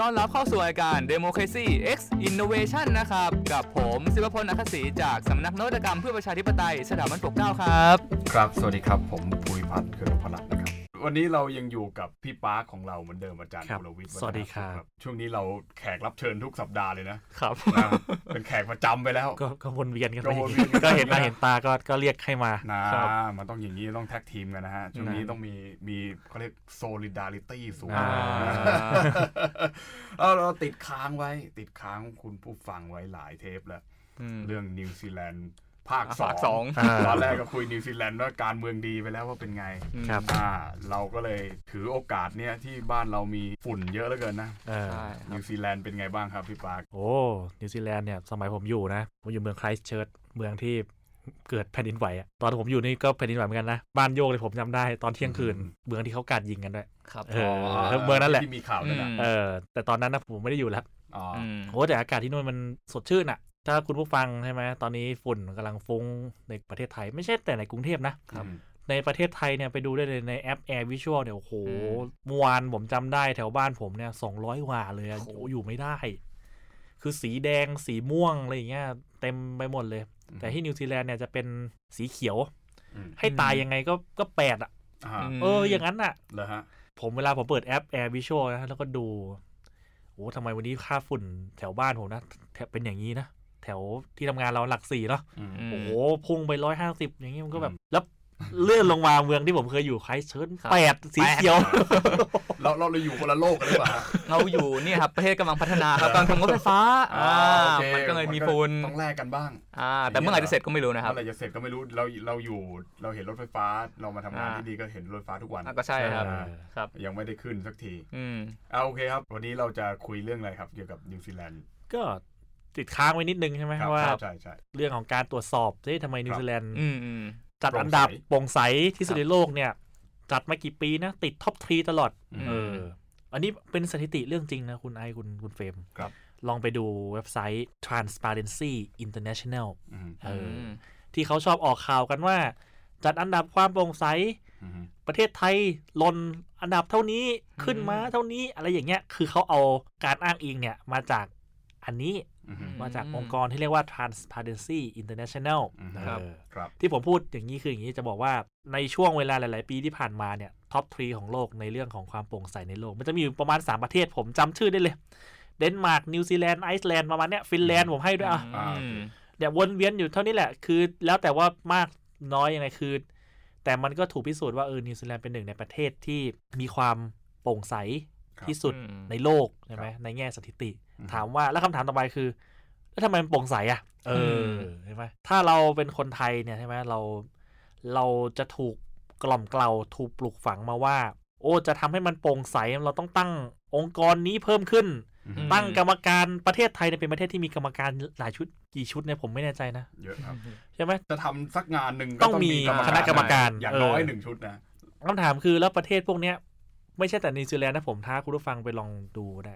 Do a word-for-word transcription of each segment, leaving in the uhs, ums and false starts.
ต้อนรับเข้าสู่รายการ Democracy X Innovation นะครับกับผมศิวพลอัคศรีจากสำนักนวัตกรรมเพื่อประชาธิปไตยสถาบันปกเกล้าครับครับสวัสดีครับผมภูริพัฒน์เครือพนัสนะครับวันนี้เรายังอยู่กับพี่ปาร์คของเราเหมือนเดิมอาจารย์ภูรวิทย์สวัสดีครับช่วงนี้เราแขกรับเชิญทุกสัปดาห์เลยนะครับเป็นแขกประจำไปแล้วก็วนเวียนกันไปก็เห็นหน้าเห็นตาก็ก็เรียกให้มานะครับมันต้องอย่างนี้ต้องแท็กทีมกันนะฮะช่วงนี้ต้องมีมีเค้าเรียก solidarity สูงเอาเราติดค้างไว้ติดค้างคุณผู้ฟังไว้หลายเทปแล้วเรื่องนิวซีแลนด์ภาคสองตอนแรกก็คุยนิวซีแลนด์ว่าการเมืองดีไปแล้วว่าเป็นไงอ่าเราก็เลยถือโอกาสเนี่ยที่บ้านเรามีฝุ่นเยอะเหลือเกินนะนิวซีแลนด์เป็นไงบ้างครับพี่ปาร์คโอ้นิวซีแลนด์เนี่ยสมัยผมอยู่นะผมอยู่เมืองไครสต์เชิร์ชเมืองที่เกิดแผ่นดินไหวอ่ะตอนผมอยู่นี่ก็แผ่นดินไหวเหมือนกันนะบ้านโยกเลยผมจำได้ตอนเที่ยงคืนเมืองที่เขาการยิงกันด้วยครับเออเมืองนั่นแหละที่มีข่าวนั่นแหละเออแต่ตอนนั้นนะผมไม่ได้อยู่แล้วอ๋อโหแต่อากาศที่นู่นมันสดชื่นอ่ะถ้าคุณผู้ฟังใช่ไหมตอนนี้ฝุ่นกำลังฟุ้งในประเทศไทยไม่ใช่แต่ในกรุงเทพนะในประเทศไทยเนี่ยไปดูได้เลยในแอป Air Visual เนี่ยโอ้โหเมื่อวานผมจำได้แถวบ้านผมเนี่ยสองร้อยกว่าเลยโอ้อยู่ไม่ได้คือสีแดงสีม่วงอะไรอย่างเงี้ยเต็มไปหมดเลยแต่ที่นิวซีแลนด์เนี่ยจะเป็นสีเขียวให้ตายยังไงก็ก็แปดอ่ะเอออย่างนั้นอ่ะผมเวลาผมเปิดแอป Air Visual นะแล้วก็ดูโอ้ทำไมวันนี้ค่าฝุ่นแถวบ้านผมนะเป็นอย่างนี้นะแถวที่ทำงานเราหลักสี่เนาะโอ้โหพุ่งไปหนึ่งร้อยห้าสิบอย่างงี้มันก็แบบแล้วเลื่อนลงมาเมืองที่ผมเคยอยู่ไครสต์เชิร์ชแปดสีเขียวเราเราเลยอยู่คนละโลกกันหรือเปล่าเราอยู่นี่ครับประเทศกำลังพัฒนาครับการทำรถไฟฟ้าอ่ามันก็เลยมีฝุ่นต้องแลกกันบ้างอ่าแต่เมื่อไหร่จะเสร็จก็ไม่รู้นะครับเมื่อไหร่จะเสร็จก็ไม่รู้เราเราอยู่เราเห็นรถไฟฟ้าเรามาทำงานที่ดีก็เห็นรถไฟฟ้าทุกวันก็ใช่ครับครับยังไม่ได้ขึ้นสักทีอืมเอาโอเคครับวันนี้เราจะคุยเรื่องอะไรครับเกี่ยวกับนิวซีแลนด์ก็ติดค้างไว้นิดนึงใช่ไหมว่าเรื่องของการตรวจสอบที่ทำไมนิวซีแลนด์จัดอันดับโปร่งใสที่สุดในโลกเนี่ยจัดมากี่ปีนะติดท็อปทรีตลอดเอออันนี้เป็นสถิติเรื่องจริงนะคุณไอคุณคุณเฟรมลองไปดูเว็บไซต์ Transparency International เออที่เขาชอบออกข่าวกันว่าจัดอันดับความโปร่งใสประเทศไทยลนอันดับเท่านี้ขึ้นมาเท่านี้อะไรอย่างเงี้ยคือเขาเอาการอ้างอิงเนี่ยมาจากอันนี้มาจากองค์กรที่เรียกว่า Transparency International นะครับที่ผมพูดอย่างนี้คืออย่างนี้จะบอกว่าในช่วงเวลาหลายๆปีที่ผ่านมาเนี่ยท็อปสามของโลกในเรื่องของความโปร่งใสในโลกมันจะมีอยู่ประมาณสามประเทศผมจำชื่อได้เลยเดนมาร์กนิวซีแลนด์ไอซ์แลนด์ประมาณเนี้ยฟินแลนด์ผมให้ด้วยอ่ะเดี๋ยววนเวียนอยู่เท่านี้แหละคือแล้วแต่ว่ามากน้อยยังไงคือแต่มันก็ถูกพิสูจน์ว่าเออนิวซีแลนด์เป็นหนึ่งในประเทศที่มีความโปร่งใสที่สุดในโลกใช่ไหมในแง่สถิติถามว่าแล้วคำถามต่อไปคือแล้วทำไมมันโปร่งใสอ่ะเออใช่ไหมถ้าเราเป็นคนไทยเนี่ยใช่ไหมเราเราจะถูกกล่อมเกลาถูกปลูกฝังมาว่าโอ้จะทำให้มันโปร่งใสเราต้องตั้งองค์กรนี้เพิ่มขึ้นตั้งกรรมการประเทศไทยเนี่ยเป็นประเทศที่มีกรรมการหลายชุดกี่ชุดเนี่ยผมไม่แน่ใจนะเยอะครับใช่ไหมจะทำสักงานหนึ่งต้องมีคณะกรรมการอย่างน้อยหนึ่งชุดนะคำถามคือแล้วประเทศพวกเนี้ยไม่ใช่แต่นิวซีแลนด์นะผมท้าคุณผู้ฟังไปลองดูได้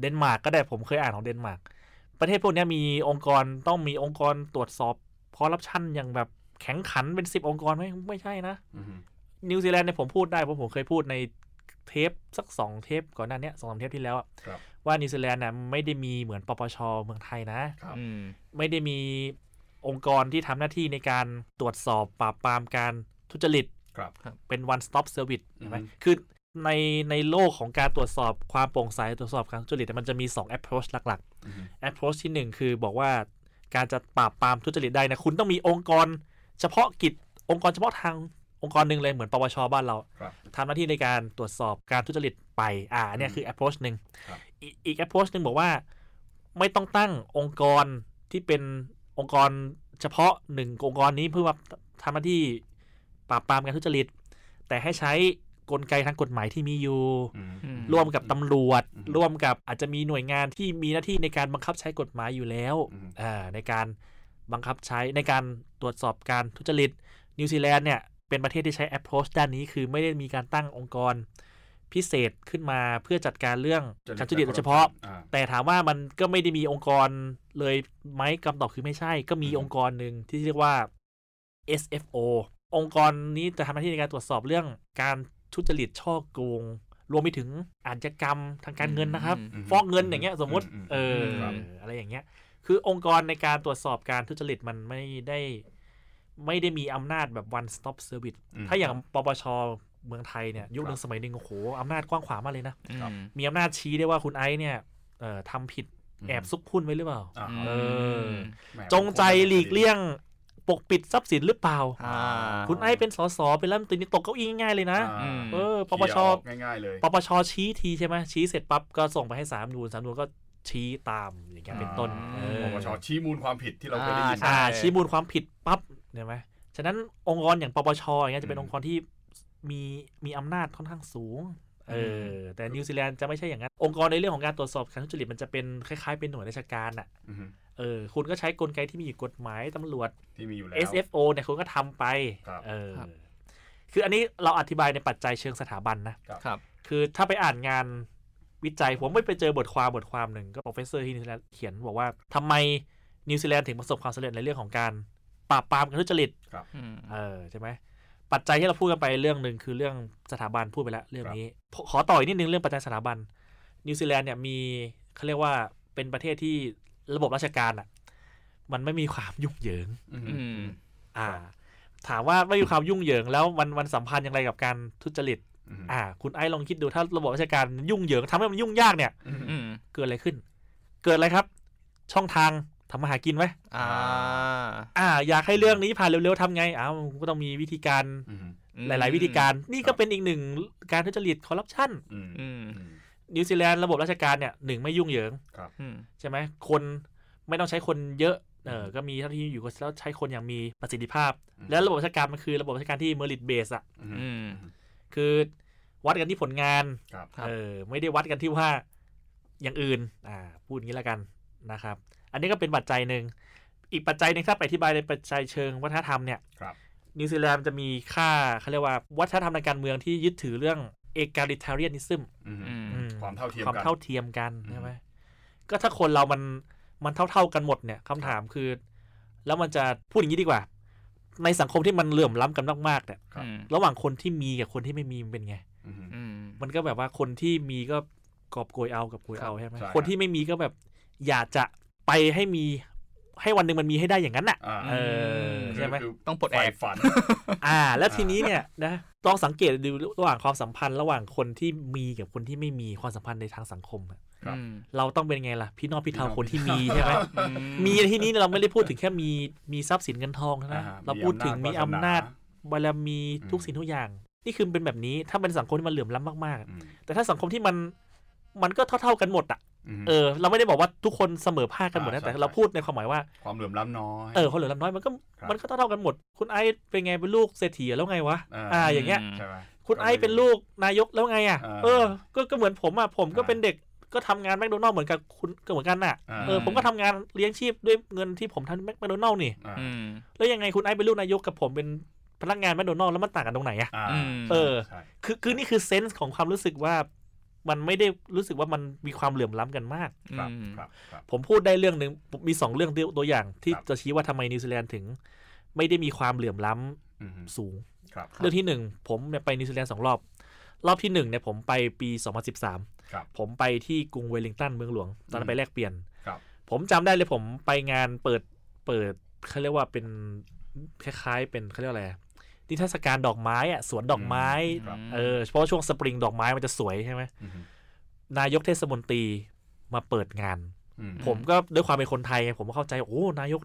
เดนมาร์กก็ได้ผมเคยอ่านของเดนมาร์กประเทศพวกนี้มีองค์กรต้องมีองค์กรตรวจสอบคอร์รัปชันอย่างแบบแข็งขันเป็นสิบองค์กรไหมไม่ใช่นะนิวซีแลนด์เนี่ยผมพูดได้เพราะผมเคยพูดในเทปสักสองเทปก่อนหน้านี้ สองถึงสาม เทปที่แล้วว่านิวซีแลนด์น่ะไม่ได้มีเหมือนปปช.เมืองไทยนะไม่ได้มีองค์กรที่ทำหน้าที่ในการตรวจสอบปราบปรามการทุจริตเป็น one stop service ใช่ไหมคือในในโลกของการตรวจสอบความโปร่งใสตรวจสอบการทุจริตมันจะมีสอง approach หลักๆ approach ที่หนึ่งคือบอกว่าการจะปราบปรามทุจริตได้นะคุณต้องมีองค์กรเฉพาะกิจองค์กรเฉพาะทางองค์กรหนึ่งเลยเหมือนปปช.บ้านเราทำหน้าที่ในการตรวจสอบการทุจริตไปอ่าเนี่ยคือ approach หนึ่งอีก approach หนึ่งบอกว่าไม่ต้องตั้งองค์กรที่เป็นองค์กรเฉพาะหนึ่งองค์กรนี้เพื่อว่าทำหน้าที่ปราบปรามการทุจริตแต่ให้ใช้กลไกทางกฎหมายที่มีอยู่ร่วมกับตำรวจร่วมกับอาจจะมีหน่วยงานที่มีหน้าที่ในการบังคับใช้กฎหมายอยู่แล้วในการบังคับใช้ในการตรวจสอบการทุจริตนิวซีแลนด์เนี่ยเป็นประเทศที่ใช้ approach ด้านนี้คือไม่ได้มีการตั้งองค์กรพิเศษขึ้นมาเพื่อจัดการเรื่องการทุจริตโดยเฉพาะแต่ถามว่ามันก็ไม่ได้มีองค์กรเลยไหมคำตอบคือไม่ใช่ก็มีองค์กรหนึ่งที่เรียกว่า เอส เอฟ โอ องค์กรนี้จะทำหน้าที่ในการตรวจสอบเรื่องการทุจริตช่อโกง รวมไปถึงอาชญากรรมทางการเงินนะครับฟอกเงินอย่างเงี้ยสมมติเอออะไรอย่างเงี้ยคือองค์กรในการตรวจสอบการทุจริตมันไม่ได้ไม่ได้มีอำนาจแบบ one stop service ถ้าอย่างปปชเมืองไทยเนี่ยยุคนึงสมัยนึงโอ้โหอำนาจกว้างขวางมากเลยนะมีอำนาจชี้ได้ว่าคุณไอซ์เนี่ยทำผิดแอบซุกหุ้นไว้หรือเปล่าจงใจหลีกเลี่ยงปกปิดทรัพย์สินหรือเปล่าคุณไอ้เป็นสสเป็นรัฐมนตรีนี่ตกเก้าอี้ง่ายๆเลยนะเออปปชง่ายๆเลยปปชชี้ทีใช่ไหมชี้เสร็จปั๊บก็ส่งไปให้ศาลนูนศาลนูนก็ชี้ตามอย่างเงี้ยเป็นต้นปปชชี้มูลความผิดที่เราเคยได้ยินชี้มูลความผิดปั๊บเห็นไหมฉะนั้นองค์กรอย่างปปชอย่างเงี้ยจะเป็นองค์กรที่มีมีอำนาจค่อนข้างสูงเออแต่นิวซีแลนด์จะไม่ใช่อย่างนั้นองค์กรในเรื่องของการตรวจสอบการทุจริตมันจะเป็นคล้ายๆเป็นหน่วยราชการอ่ะเออคุณก็ใช้กลไกที่มีอยู่กฎหมายตำรวจที่มีอยู่แล้ว เอส เอฟ โอ เนี่ยคุณก็ทำไปเออคืออันนี้เราอธิบายในปัจจัยเชิงสถาบันนะครับคือถ้าไปอ่านงานวิจัยผมไม่ไปเจอบทความบทความหนึ่งก็โปรเฟสเซอร์ที่นิวซีแลนด์เขียนบอกว่าทำไมนิวซีแลนด์ถึงประสบความสำเร็จในเรื่องของการปราบปรามการทุจริตครับเออใช่ไหมปัจจัยที่เราพูดกันไปเรื่องนึงคือเรื่องสถาบันพูดไปแล้วเรื่องนี้ขอต่ออีกนิดนึงเรื่องปัจจัยสถาบันนิวซีแลนด์เนี่ยมีเขาเรียกว่าเป็นประเทศที่ระบบราชการอ่ะมันไม่มีความยุ่งเหยิงอ่าถามว่าไม่มีความยุ่งเหยิงแล้วมันมันสัมพันธ์อย่างไรกับการทุจริตอ่าคุณไอ้ลองคิดดูถ้าระบบราชการยุ่งเหยิงทำให้มันยุ่งยากเนี่ยเกิดอะไรขึ้นเกิดอะไรครับช่องทางทำมาหากินไหมอ่าอ่าอยากให้เรื่องนี้ผ่านเร็วๆทำไงอ้าวก็ต้องมีวิธีการหลายๆวิธีการนี่ก็เป็นอีกหนึ่งการทุจริตคอร์รัปชันนิวซีแลนด์ระบบราชการเนี่ยหนึ่งไม่ยุ่งเหยิงใช่ไหมคนไม่ต้องใช้คนเยอะเออก็มีเท่าที่อยู่ก็แล้วใช้คนอย่างมีประสิทธิภาพแล้วระบบราชการมันคือระบบราชการที่ merit base อ่ะคือวัดกันที่ผลงานเออไม่ได้วัดกันที่ว่าอย่างอื่นอ่าพูดงี้ละกันนะครับอันนี้ก็เป็นปัจจัยหนึ่งอีกปัจจัยนึงถ้าไปอธิบายในปัจจัยเชิงวัฒนธรรมเนี่ยนิวซีแลนด์จะมีค่าเขาเรียกว่าวัฒนธรรมทางการเมืองที่ยึดถือเรื่องegalitarianism ความเท่าเทียมกันความเท่าเทียมกันใช่ไหมก็ถ้าคนเรามันมันเท่าๆกันหมดเนี่ยคำถามคือแล้วมันจะพูดอย่างนี้ดีกว่าในสังคมที่มันเหลื่อมล้ำกันมากๆเนี่ยระหว่างคนที่มีกับคนที่ไม่มีมันเป็นไงมันก็แบบว่าคนที่มีก็กอบโกยเอากับโกยเอาใช่ไหมคนที่ไม่มีก็แบบอยากจะไปให้มีให้วันนึงมันมีให้ได้อย่างนั้นน่ะเออใช่ไหมต้องปลดแอกฝันอ่าแล้วทีนี้เนี่ยนะต้องสังเกตดูระหว่างความสัมพันธ์ระหว่างคนที่มีกับคนที่ไม่มีความสัมพันธ์ในทางสังคมเราต้องเป็นไงล่ะพี่น้องพี่เฒ่าคนที่มีใช่ไหมมีในที่นี้เราไม่ได้พูดถึงแค่มีมีทรัพย์สินเงินทองนะเราพูดถึงมีอำนาจบารมีทุกสิ่งทุกอย่างนี่คือเป็นแบบนี้ถ้าเป็นสังคมที่มันเหลื่อมล้ำมากๆแต่ถ้าสังคมที่มันมันก็เท่าๆกันหมดอ่ะเออเราไม่ได้บอกว่าทุกคนเสมอภาคกันหมดนะแต่เราพูดในความหมายว่าความเหลื่อมล้ำน้อยเออความเหลื่อมล้ำน้อยมันก็มันก็เท่าๆกันหมดคุณไอ้เป็นไงเป็นลูกเศรษฐีแล้วไงวะอ่าอย่างเงี้ยคุณไอ้เป็นลูกนายกแล้วไงอ่ะเออก็ก็เหมือนผมอ่ะผมก็เป็นเด็กก็ทำงานแมคโดนัลด์เหมือนกับคุณก็เหมือนกันน่ะเออผมก็ทำงานเลี้ยงชีพด้วยเงินที่ผมทำแมคโดนัลด์นี่แล้วยังไงคุณไอ้เป็นลูกนายกกับผมเป็นพนักงานแมคโดนัลด์แล้วมันต่างกันตรงไหนอ่ะเออคือคือนี่คือเซนส์ของความรู้สึกว่ามันไม่ได้รู้สึกว่ามันมีความเหลื่อมล้ำกันมากครับผมพูดได้เรื่องนึงมีสองเรื่องตัวอย่างที่จะชี้ว่าทำไมนิวซีแลนด์ถึงไม่ได้มีความเหลื่อมล้ำสูงเรื่องที่หนึ่งผมไปนิวซีแลนด์สองรอบรอบที่หนึ่งเนี่ยผมไปปีสองพันสิบสามผมไปที่กรุงเวลลิงตันเมืองหลวงตอนนั้นไปแลกเปลี่ยนผมจำได้เลยผมไปงานเปิดเปิดเขาเรียกว่าเป็นคล้ายๆเป็นเขาเรียกอะไรนิทรรศการดอกไม้อ่ะสวนดอกไม้เออเพราะช่วงสปริงดอกไม้มันจะสวยใช่ไหมนายกเทศมนตรีมาเปิดงานผมก็ด้วยความเป็นคนไทยผมก็เข้าใจโอ้นายก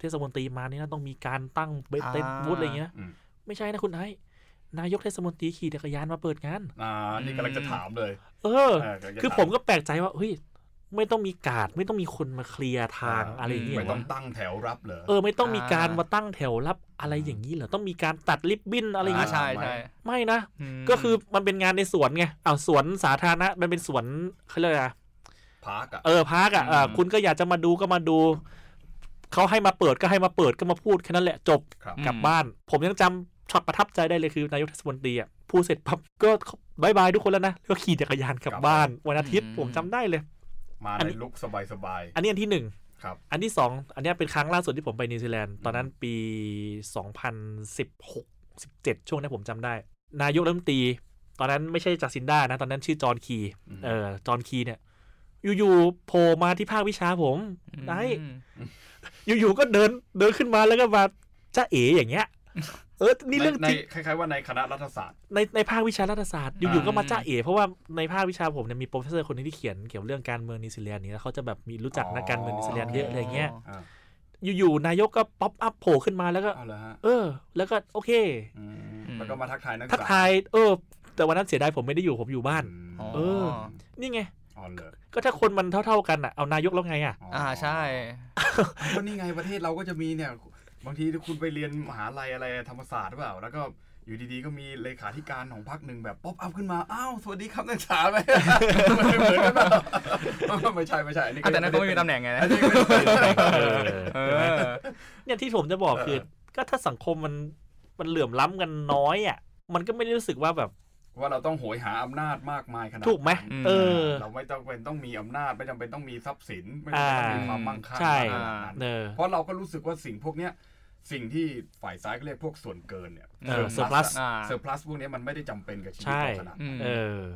เทศมนตรีมานี่นะต้องมีการตั้งเต็นท์บูธอะไรเงี้ยไม่ใช่นะคุณไอ้นายกเทศมนตรีขี่จักรยานมาเปิดงานอ่านี่กำลังจะถามเลยเออคือผมก็แปลกใจว่าเฮ้ยไม่ต้องมีการ์ดไม่ต้องมีคนมาเคลียร์ทาง อ, อะไรอย่างเงี้ยไม่ต้องตั้งแถวรับเหรอเออไม่ต้องมีการมาตั้งแถวรับอะไรอย่างงี้เหรอต้องมีการตัดริบบิ้นอะไรอย่างเงี้ยใช่ใช่ไม่นะก็คือมันเป็นงานในสวนไงอ้าวสวนสาธารณะมันเป็นสวนเขาเรียกอะไรพาร์คอะเออพาร์คอะอ่าคุณก็อยากจะมาดูก็มาดูเขาให้มาเปิดก็ให้มาเปิดก็มาพูดแค่นั้นแหละจบกลับบ้านผมยังจำช็อตประทับใจได้เลยคือนายกเทศมนตรีอะพูดเสร็จปั๊บก็บายบายทุกคนแล้วนะแล้วขี่จักรยานกลับบ้านวันอาทิตย์ผมจำได้เลยมาในลุคสบายๆอันนี้อันที่หนึ่งครับอันที่สองอันนี้เป็นครั้งล่าสุดที่ผมไปนิวซีแลนด์ตอนนั้นปีสองพันสิบหก สิบเจ็ดช่วงนั้นผมจำได้นายกรัฐมนตรี ตอนนั้นไม่ใช่จัสซินดานะตอนนั้นชื่อจอห์นคีเออจอห์นคีเนี่ยอยู่ๆโผล่มาที่ภาควิชาผมได้ อยู่ๆก็เดินเดินขึ้นมาแล้วก็มาจ้าเอ๋อย่างเงี้ยเออนี่เรื่องจริงคล้ายๆว่าในคณะรัฐศาสตร์ในในภาควิชารัฐศาสตร์อยู่ๆก็มาจ้าเอ๋เพราะว่าในภาควิชาผมเนี่ยมีโปรเฟสเซอร์คนนึงที่เขียนเกี่ยวเรื่องการเมืองนิวซีแลนด์นี่แล้วเขาจะแบบมีรู้จักนักการเมืองนิวซีแลนด์เยอะอะไรเงี้ยอยู่ๆนายกก็ป๊อปอัพโผล่ขึ้นมาแล้วก็เออแล้วก็โอเคแล้วก็มาทักทายนักศึกษาทักทายเออแต่วันนั้นเสียดายผมไม่ได้อยู่ผมอยู่บ้านเออนี่ไงก็ถ้าคนมันเท่าๆกันอ่ะเอานายกแล้วไงอ่ะอ่าใช่ก็นี่ไงประเทศเราก็จะมีเนี่ยบางทีคุณไปเรียนมหาลัยอะไรธรรมศาสตร์หรือเปล่าแล้วก็อยู่ดีๆก็มีเลขาธิการของพรรคหนึ่งแบบป๊อปอัพขึ้นมาอ้าวสวัสดีครับนักศึกษาไหมไม่ใช่ไม่ใช่อันนี้แต่นั้นก็ไม่มีตำแหน่งไงนะเนี่ยที่ผมจะบอกคือก็ถ้าสังคมมันมันเหลื่อมล้ำกันน้อยอ่ะมันก็ไม่ได้รู้สึกว่าแบบว่าเราต้องโหยหาอำนาจมากมายขนาดถูกไหมเออเราไม่จำเป็นต้องมีอำนาจไม่จำเป็นต้องมีทรัพย์สินไม่จำเป็นต้องมีความมั่งคั่งขนาดนั้นเพราะเราก็รู้สึกว่าสิ่งพวกเนี้ยสิ่งที่ฝ่ายซ้ายก็เรียกพวกส่วนเกินเนี่ยเซอร์พลัสเซอร์พลัสพวกนี้มันไม่ได้จำเป็นกับชีวิตเราขนาดนั้น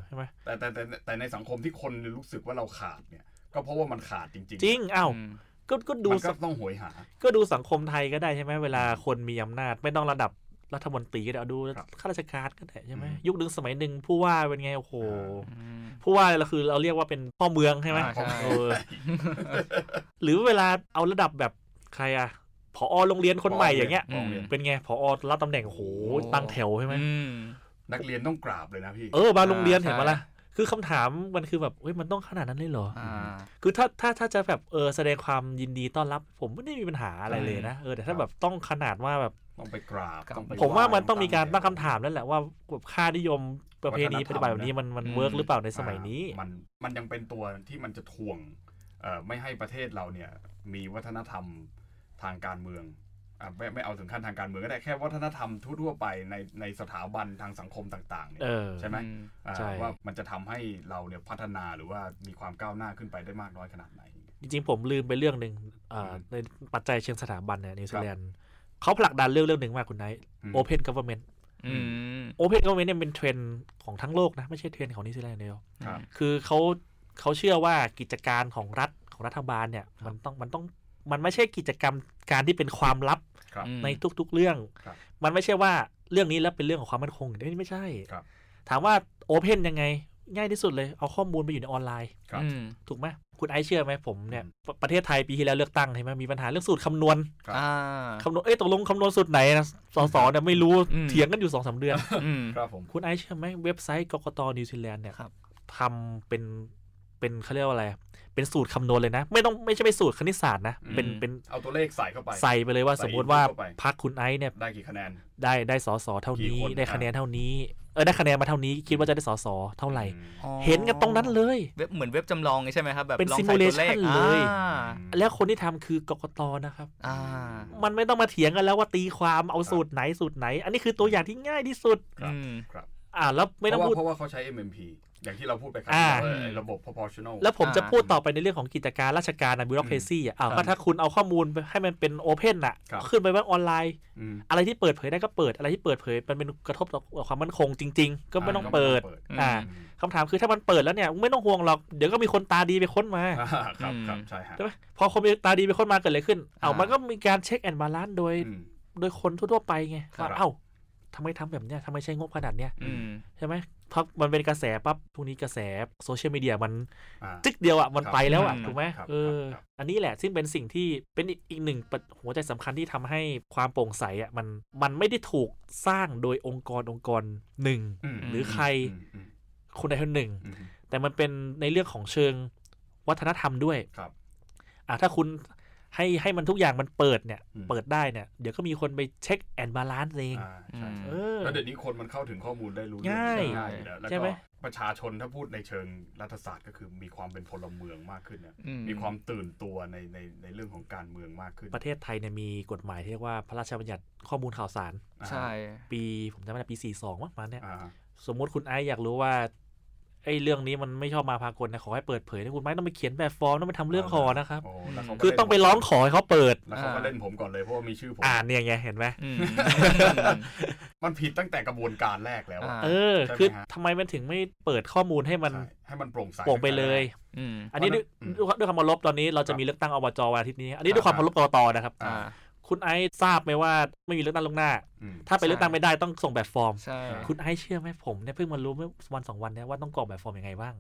ใช่ไหมแต่แต่แต่ในสังคมที่คนรู้สึกว่าเราขาดเนี่ยก็เพราะว่ามันขาดจริงจริงจริงเอ้าก็ก็ดูมันก็ต้องโหยหาก็ดูสังคมไทยก็ได้ใช่ไหมเวลาคนมีอำนาจไม่ต้องระดับรัฐมนตรีก็ได้เอาดูข้าราชการก็ได้ใช่ไหมยุคนึงสมัยหนึ่งผู้ว่าเป็นไงโอ้โหผู้ว่าเราคือเราเรียกว่าเป็นพ่อเมืองใช่ไหมเออหรือเวลาเอาระดับแบบใครอะผอ.โรงเรียนคนใหม่อย่างเงี้ยเป็นไงผอ.รับตำแหน่งโอ้โหตั้งแถวใช่ไหมนักเรียนต้องกราบเลยนะพี่เออมาโรงเรียนเห็นมาละคือคำถามมันคือแบบเฮ้ยมันต้องขนาดนั้นเลยเหรอคือถ้าถ้าถ้าจะแบบเออแสดงความยินดีต้อนรับผมไม่ได้มีปัญหาอะไรเลยนะเออแต่ถ้าแบบต้องขนาดว่าแบบต้องไปกราบผมว่ามันต้องมีการตั้งคำถามแล้วแหละว่าค่านิยมประเพณีปฏิบัติแบบนี้มันมันเวิร์กหรือเปล่าในสมัยนี้มันมันยังเป็นตัวที่มันจะถ่วงเอ่อไม่ให้ประเทศเราเนี่ยมีวัฒนธรรมทางการเมืองอ่ะไม่ไม่เอาถึงขั้นทางการเมืองก็ได้แค่วัฒนธรรมทั่วไปในในสถาบันทางสังคมต่างๆเนี่ยใช่ไหมว่ามันจะทำให้เราเนี่ยพัฒนาหรือว่ามีความก้าวหน้าขึ้นไปได้มากน้อยขนาดไหนจริงๆผมลืมไปเรื่องนึงในปัจจัยเชิงสถาบันเนี่ยนิวซีแลนด์เขาผลักดันเรื่องเรื่องหนึ่งมากคุณนาย Open Government Open Government เนี่ยเป็นเทรนด์ของทั้งโลกนะไม่ใช่เทรนด์ของนิวซีแลนด์เดียวคือเขาเขาเชื่อว่ากิจการของรัฐของรัฐบาลเนี่ยมันต้องมันต้องมันไม่ใช่กิจกรรมการที่เป็นความลับในทุกๆเรื่องมันไม่ใช่ว่าเรื่องนี้แล้วเป็นเรื่องของความมั่นคงนี่ไม่ใช่ถามว่า Open ยังไงง่ายที่สุดเลยเอาข้อมูลไปอยู่ในออนไลน์ถูกไหมคุณไอซ์เชื่อไหมผมเนี่ยประเทศไทยปีที่แล้วเลือกตั้งใช่ไหมมีปัญหาเรื่องสูตรคำนวณคำนวณเอ้ยตกลงคำนวณสูตรไหนนะสสเนี่ยไม่รู้เถียงกันอยู่ สองถึงสาม เดือนคุณไอซ์เชื่อไหมเว็บไซต์กกต.นิวซีแลนด์เนี่ยทำเป็นเป็นเขาเรียกว่าอะไรเป็นสูตรคำนวณเลยนะไม่ต้องไม่ใช่เป็นสูตรคณิตศาสตร์นะเป็นเป็นเอาตัวเลขใส่เข้าไปใส่ไปเลยว่าสมมติว่าพรรคคุณไอซ์เนี่ยได้กี่คะแนนได้ได้สสเท่านี้ได้คะแนนเท่านี้เออได้คะแนนมาเท่านี้คิดว่าจะได้สสเท่าไหร่เห็นกันตรงนั้นเลยเหมือนเว็บจำลองใช่ไหมครับแบบเป็นซิมูเลชันเลยแล้วคนที่ทำคือกกต.นะครับมันไม่ต้องมาเถียงกันแล้วว่าตีความเอาสูตรไหนสูตรไหนอันนี้คือตัวอย่างที่ง่ายที่สุดครับอ่าแล้วไม่ต้องพูดเพราะว่าเขาใช้ เอ็ม เอ็ม พี อย่างที่เราพูดไปครับระบบ proportional แล้วผมจะพูดต่อไปในเรื่องของกิจการราชการนะ bureaucracy อ่ะอ้าวก็ถ้าคุณเอาข้อมูลให้มันเป็น open น่ะขึ้นไปว่าออนไลน์อะไรที่เปิดเผยได้ก็เปิดอะไรที่เปิดเผยมันเป็นกระทบต่อความมั่นคงจริงๆก็ไม่ต้องเปิดอ่าคำถามคือถ้ามันเปิดแล้วเนี่ยไม่ต้องห่วงหรอกเดี๋ยวก็มีคนตาดีไปค้นมาครับครับใช่ฮะใช่มั้ยพอคนตาดีไปค้นมาเกิดอะไรขึ้นอ้าวมันก็มีการ check and balance โดยโดยคนทั่วๆไปไงว่าเอ้าทำไมทำแบบเนี้ยทำไมใช้งบขนาดเนี้ยใช่ไหมเพราะมันเป็นกระแสปั๊บพวกนี้กระแสโซเชียลมีเดียมันจึ๊กเดียวอ่ะมันไปแล้วอ่ะถูกไหมเอออันนี้แหละซึ่งเป็นสิ่งที่เป็นอีกหนึ่งหัวใจสำคัญที่ทำให้ความโปร่งใสอ่ะมันมันไม่ได้ถูกสร้างโดยองค์กรองค์กรหนึ่งหรือใครคนใดคนหนึ่งแต่มันเป็นในเรื่องของเชิงวัฒนธรรมด้วยอ่ะถ้าคุณให้ให้มันทุกอย่างมันเปิดเนี่ยเปิดได้เนี่ยเดี๋ยวก็มีคนไปเช็คแอนบาลานซ์เองแล้วเดี๋ยวนี้คนมันเข้าถึงข้อมูลได้รู้ง่ายแล้วก็ประชาชนถ้าพูดในเชิงรัฐศาสตร์ก็คือมีความเป็นพลเมืองมากขึ้นเนี่ยมีความตื่นตัวในในในเรื่องของการเมืองมากขึ้นประเทศไทยเนี่ยมีกฎหมายที่เรียกว่าพระราชบัญญัติข้อมูลข่าวสารใช่ปีผมจำไม่ได้ปีสี่สิบสองประมาณเนี่ยสมมติคุณไอซ์อยากรู้ว่า ไอ้เรื่องนี้มันไม่ชอบมาพากลนะขอให้เปิดเผยนะคุณไม้ต้องไปเขียนแบบฟอร์มต้องไปทำเรื่องขอนะครับคือต้องไปร้องขอให้เขาเปิดแล้วเขาก็เล่นผมก่อนเลยเพราะว่ามีชื่อผมอ่านเนี่ยไงเห็นไหม มันผิดตั้งแต่กระบวนการแรกแล้วเออคือทำไมมันถึงไม่เปิดข้อมูลให้มันให้มันโปร่งใสโปร่งไปเลยอันนี้ด้วยความเคารพตอนนี้เราจะมีเลือกตั้งอบจวันอาทิตย์นี้อันนี้ด้วยความเคารพกต.นะครับคุณไอซ์ทราบไหมว่าไม่มีเลือกตั้งล่วงหน้าถ้าไปเลือกตั้งไม่ได้ต้องส่งแบบฟอร์มคุณไอซ์เชื่อไหมผมเนี่ยเพิ่งมารู้เมื่อวันสองวันเนี่ยว่าต้องกรอกแบบฟอร์มยังไงบ้าง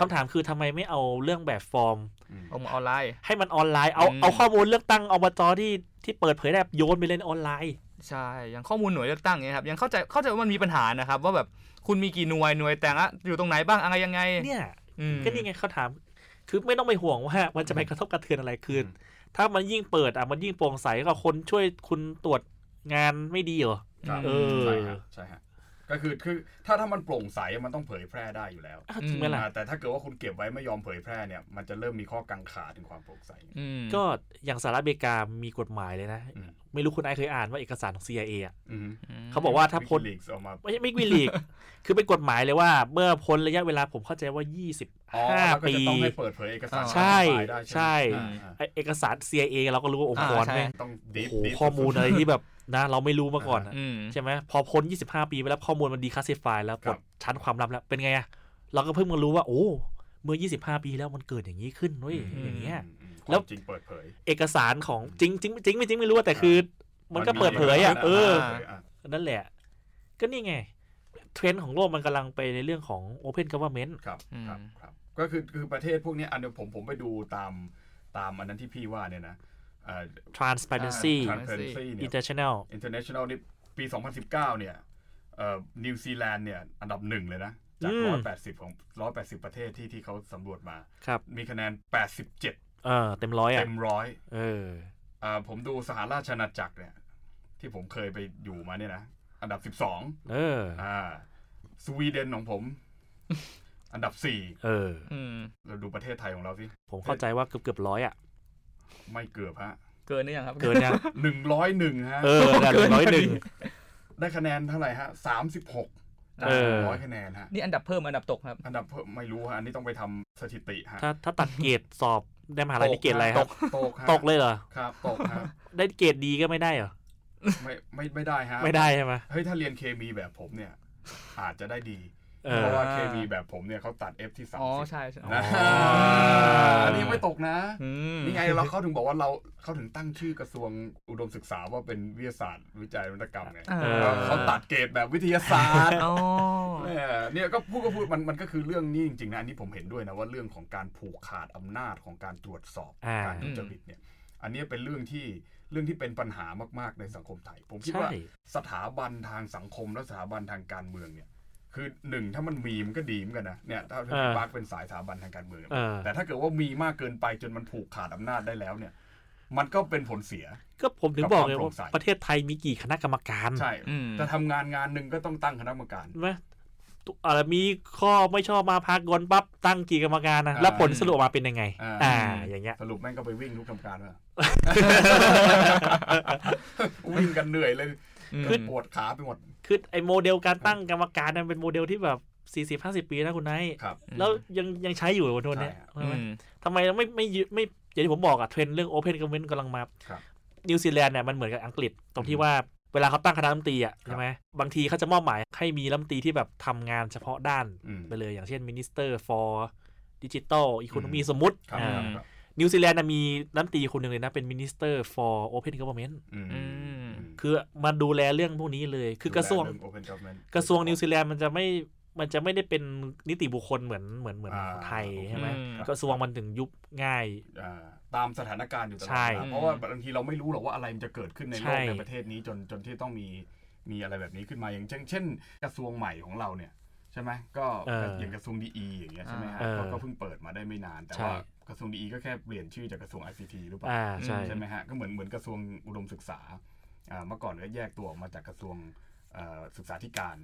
คำถามคือทำไมไม่เอาเรื่องแบบฟอร์มเอาออนไลน์ให้มันออนไลน์เอาเอาข้อมูลเลือกตั้งอบจที่ที่เปิดเผยแบบโยนไปเล่นออนไลน์ใช่อย่างข้อมูลหน่วยเลือกตั้งเนี่ยครับยังเข้าใจเข้าใจว่ามันมีปัญหานะครับว่าแบบคุณมีกี่หน่วยหน่วยแต่ละอยู่ตรงไหนบ้างอะไรยังไงเนี่ยก็นี่ไงเขาถามคือไม่ต้องไปห่วงว่ามันจะไปกระทบกระเทือนอะไรคืนถ้ามันยิ่งเปิดอ่ะมันยิ่งโปร่งใสก็คนช่วยคุณตรวจงานไม่ดีเหรอเออใช่ฮะใช่ฮะก็คือคือถ้าถ้ามันโปร่งใสมันต้องเผยแพร่ได้อยู่แล้วถึงเวลาแต่ถ้าเกิดว่าคุณเก็บไว้ไม่ยอมเผยแพร่เนี่ยมันจะเริ่มมีข้อกังขาถึงความโปร่งใสก็อย่างสหรัฐอเมริกามีกฎหมายเลยนะไม่รู้คุณไอเคยอ่านว่าเอกสารของ ซี ไอ เอ อ่ะเขาบอกว่าถ้าพ้นไม่ใช่ไม่วิลีกคือเป็นกฎหมายเลยว่าเมื่อพ้นระยะเวลาผมเข้าใจว่ายี่สิบห้าปีต้องให้เปิดเผยเอกสารใช่ใช่เอกสาร ซี ไอ เอ เราก็รู้ว่าองค์กรแม่งโอ้โหข้อมูลอะไรที่แบบนะเราไม่รู้มาก่อนใช่ไหมพอพ้นยี่สิบห้าปีไปแล้วข้อมูลมันดีคลาสสิฟายแล้วหมดชั้นความลับแล้วเป็นไงอ่ะเราก็เพิ่งมารู้ว่าโอ้เมื่อยี่สิบห้าปีแล้วมันเกิดอย่างนี้ขึ้นเว้ยอย่างเงี้ยแล้วจริงเปิดเผยเอกสารของจริงจริงจริงไม่จริงไม่รู้แต่คือมันก็เปิดเผยอ่ะเออนั่นแหละก็นี่ไงเทรนด์ของโลกมันกำลังไปในเรื่องของ Open Government ครับครับครับก็คือคือประเทศพวกนี้อันเดียวผมผมไปดูตามตามอันนั้นที่พี่ว่าเนี่ยนะเอ่อ Transparency International International นี่ปีสองพันสิบเก้าเนี่ยเอ่อนิวซีแลนด์เนี่ยอันดับหนึ่งเลยนะจากหนึ่งร้อยแปดสิบของหนึ่งร้อยแปดสิบประเทศที่ที่เขาสำรวจมามีคะแนนแปดสิบเจ็ดเออเต็มร้อยอ่ะเต็มร้อยเอออ่าผมดูสหราชอาณาจักรเนี่ยที่ผมเคยไปอยู่มาเนี่ยนะอันดับสิบสองเอออ่าสวีเดนของผมอันดับสี่เออเราดูประเทศไทยของเราสิผมเข้าใจว่าเกือบเกือบร้อยอ่ะไม่เกือบฮะเกินหรือยังครับเกินยังหนึ่งร้อยหนึ่งฮะเออหนึ่งร้อยหนึ่งได้คะแนนเท่าไหร่ฮะสามสิบหกร้อยคะแนนฮะนี่อันดับเพิ่มอันดับตกครับอันดับเพิ่มไม่รู้ฮะอันนี้ต้องไปทำสถิติฮะถ้าถ้าตัดเกรดสอบได้มหาลัยนี่เกรดอะไรครับตกตกเลยเหรอครับตกครับได้เกรดดีก็ไม่ได้เหรอไม่ไม่ไม่ได้ฮะไม่ได้ใช่ไหมเฮ้ยถ้าเรียนเคมีแบบผมเนี่ยอาจจะได้ดีเพราะว่าเคมีแบบผมเนี่ยเขาตัด F ที่สามสิบอ๋อใช่ใช่อันนี้ไม่ตกนะนี่ไงเราเขาถึงบอกว่าเราเขาถึงตั้งชื่อกระทรวงอุดมศึกษาว่าเป็นวิทยาศาสตร์วิจัยนวัตกรรมไงเขาตัดเกรดแบบวิทยาศาสตร์เนี่ยเนี่ยก็พูดก็พูดมันมันก็คือเรื่องนี้จริงๆนะอันนี้ผมเห็นด้วยนะว่าเรื่องของการผูกขาดอำนาจของการตรวจสอบการทุจริตเนี่ยอันนี้เป็นเรื่องที่เรื่องที่เป็นปัญหามากๆในสังคมไทยผมคิดว่าสถาบันทางสังคมและสถาบันทางการเมืองเนี่ยคือหนึ่งถ้ามันมีมันก็ดีเหมือนกันนะเนี่ยถ้าบาร์กเป็นสายสถาบันทางการเมืองแต่ถ้าเกิดว่ามีมากเกินไปจนมันผูกขาดอำนาจได้แล้วเนี่ยมันก็เป็นผลเสียก็ผมถึงบอกเลยว่าประเทศไทยมีกี่คณะกรรมการใช่จะทำงานงานหนึ่งก็ต้องตั้งคณะกรรมการใช่ไหมอะไรมีข้อไม่ชอบมาพากลปั๊บตั้งกี่กรรมการนะแล้วผลสรุปออกมาเป็นยังไงอ่าอย่างเงี้ยสรุปแม่งก็ไปวิ่งทุกกรรมการว่ะวิ่งกันเหนื่อยเลยคือปวดขาไปหมดคือไอ้โมเดลการตั้งกรรมการนั้นเป็นโมเดลที่แบบ สี่สิบห้าสิบ ปีนะคุณนายแล้วยังยังใช้อยู่วันนี้ทำไมไม่ไม่ไม่อย่างที่ผมบอกอะเทรนด์เรื่อง Open Government กำลังมานิวซีแลนด์เนี่ยมันเหมือนกับอังกฤษตรงที่ว่าเวลาเขาตั้งคณะรัฐมนตรีอ่ะใช่ไหมบางทีเขาจะมอบหมายให้มีรัฐมนตรีที่แบบทำงานเฉพาะด้านไปเลยอย่างเช่น Minister for Digital Economy สมมุตินิวซีแลนด์มีรัฐมนตรีคนหนึ่งเลยนะเป็น Minister for Open Government คือมาดูแลเรื่องพวกนี้เลยคือกระทรวงกระทรวงนิวซีแลนด์มันจะไม่มันจะไม่ได้เป็นนิติบุคคลเหมือนเหมือนเหมือนไทยใช่ไหมกระทรวงมันถึงยุบง่ายตามสถานการณ์อยู่ตลอดเพราะว่าบางทีเราไม่รู้หรอกว่าอะไรมันจะเกิดขึ้นในโลกในประเทศนี้จนจนที่ต้องมีมีอะไรแบบนี้ขึ้นมาอย่างเช่นเช่นกระทรวงใหม่ของเราเนี่ยใช่ไหมก็อย่างกระทรวงดีอีอย่างเงี้ยใช่ไหมฮะก็เพิ่งเปิดมาได้ไม่นานแต่ว่ากระทรวงดีอีก็แค่เปลี่ยนชื่อจากกระทรวง ไอ ซี ที หรือเปล่าใช่ไหมฮะก็เหมือนเหมือนกระทรวงอุดมศึกษาเมื่อก่อนก็แยกตัวออกมาจากกระทรวงศึกษาธิการ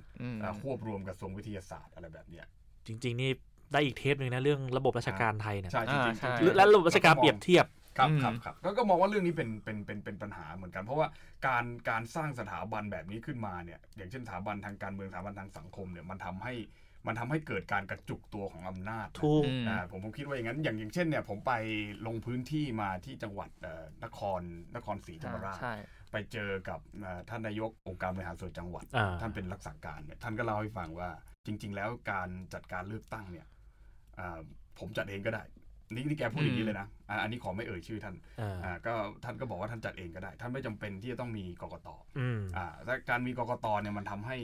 ควบรวมกระทรวงวิทยาศาสตร์อะไรแบบเนี้ยจริงๆนี่ได้อีกเทปนึงนะเรื่องระบบราชการไทยเนี่ยใช่จริงๆและระบบราชการเปรียบเทียบ ครับครับครับแล้วก็มองว่าเรื่องนี้เป็นเป็นเป็นเป็นปัญหาเหมือนกันเพราะว่าการการสร้างสถาบันแบบนี้ขึ้นมาเนี่ยอย่างเช่นสถาบันทางการเมืองสถาบันทางสังคมเนี่ยมันทำให้มันทำให้เกิดการกระจุกตัวของอำนาจถูกอ่าผมผมคิดว่าอย่างนั้นอย่างอย่างเช่นเนี่ยผมไปลงพื้นที่มาที่จังหวัดนครนครศรีธรรมราชไปเจอกับท่านนายกองค์การบริหารส่วนจังหวัดท่านเป็นรักษาการเนี่ยท่านก็เล่าให้ฟังว่าจริงๆแล้วการจัดการเลือกตั้งเนี่ยผมจัดเองก็ได้นี่นี่แกพูดอย่างนี้เลยนะอันนี้ขอไม่เอ่ยชื่อท่านก็ท่านก็บอกว่าท่านจัดเองก็ได้ท่านไม่จำเป็นที่จะต้องมีกกต.อ่าการมีกกต.เนี่ยมันทำให้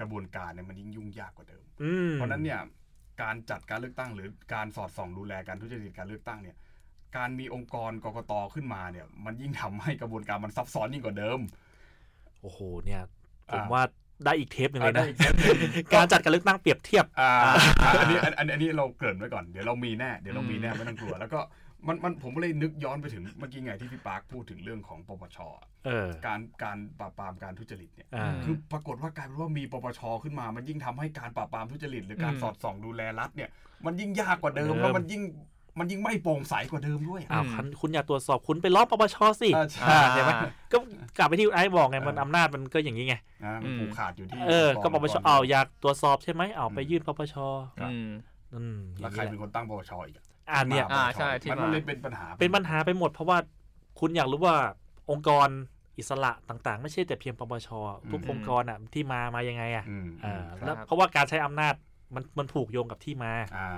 กระบวนการเนี่ยมันยิ่งยุ่งยากกว่าเดิมเพราะนั้นเนี่ยการจัดการเลือกตั้งหรือการสอดส่องดูแลการทุจริตการเลือกตั้งเนี่ยการมีองค์กรกกต.ขึ้นมาเนี่ยมันยิ่งทำให้กระบวนการมันซับซ้อนยิ่งกว่าเดิมโอ้โหเนี่ยผมว่าได้อีกเทปหนึ่งเลยนะ การจัดการเลือกตั้งเปรียบเทียบ อ, อันนี้อันนี้เราเกริ่นไว้ก่อนเดี๋ยวเรามีแน่เดี๋ยวเรามีแน่ไม่ต้องกลัวแล้วก็มันมันผมเลยนึกย้อนไปถึงเมื่อกี้ไงที่พี่ปาร์คพูดถึงเรื่องของปปช.การการปราบปรามการทุจริตเนี่ยคือปรากฏว่ากลายเป็นว่ามีปปช.ขึ้นมามันยิ่งทำให้การปราบปรามทุจริตหรือการสอดส่องดูแลรัฐเนี่ยมันยิ่งยากกว่าเดิมแล้วมันยิ่งมันยิ่งไม่โปร่งใสกว่าเดิมด้วยอ้าวคุณอย่าตรวจสอบคุณไปล้อปปช.สิใช่ไหมก็กลับไปที่ไอ้บอกไงมันอำนาจมันก็อย่างนี้ไงมันผูกขาดอยู่ที่เออก็ปปช.อ้าวอยากตรวจสอบใช่ไหมอ้าวไปยื่นปปช.แล้วใครเป็นคนตั้งปปช.อีกอ่าเนี่ยอ่าใช่ที่มันเลยเป็นปัญหาเป็นปัญหาไปหมดเพราะว่าคุณอยากรู้ว่าองค์กรอิสระต่างๆไม่ใช่แต่เพียงปปช.ทุกองค์กรอ่ะที่มามายังไงอ่ะอ่าแล้วเพราะว่าการใช้อำนาจมันมันผูกโยงกับที่มาอ่า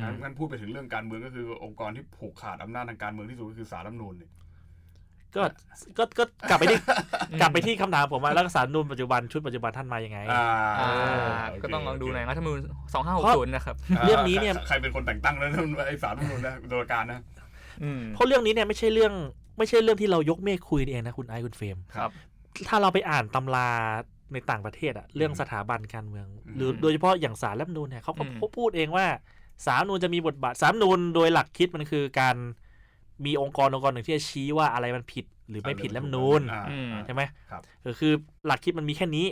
งั้นงั้นพูดไปถึงเรื่องการเมืองก็คือองค์กรที่ผูกขาดอำนาจทางการเมืองที่สุดก็คือศาลรัฐธรรมนูญเนี่ยก็ก็ก็กลับไปที่กลับไปที่คำถามผมว่ารัฐศาลนูนปัจจุบันชุดปัจจุบันท่านมายังไงก็ต้องลองดูในรัฐธรรมนูญสองห้าหกศูนย์นะครับเรื่องนี้เนี่ยใครเป็นคนแต่งตั้งแล้วไอ้ศาลรัฐธรรมนูญนะโดยการนะเพราะเรื่องนี้เนี่ยไม่ใช่เรื่องไม่ใช่เรื่องที่เรายกเมฆคุยเองนะคุณไอคุณเฟรมครับถ้าเราไปอ่านตำราในต่างประเทศอะเรื่องสถาบันการเมืองหรือโดยเฉพาะอย่างศาลรัฐธรรมนูญเนี่ยเขาก็พูดเองว่าศาลรัฐธรรมนูญจะมีบทบาทศาลรัฐธรรมนูญโดยหลักคิดมันคือการมีองค์กรองค์กรหนึ่งที่จะชี้ว่าอะไรมันผิดหรือไม่ผิดรัฐธรรมนูญใช่ไหมก็คือหลักคิดมันมีแค่นี้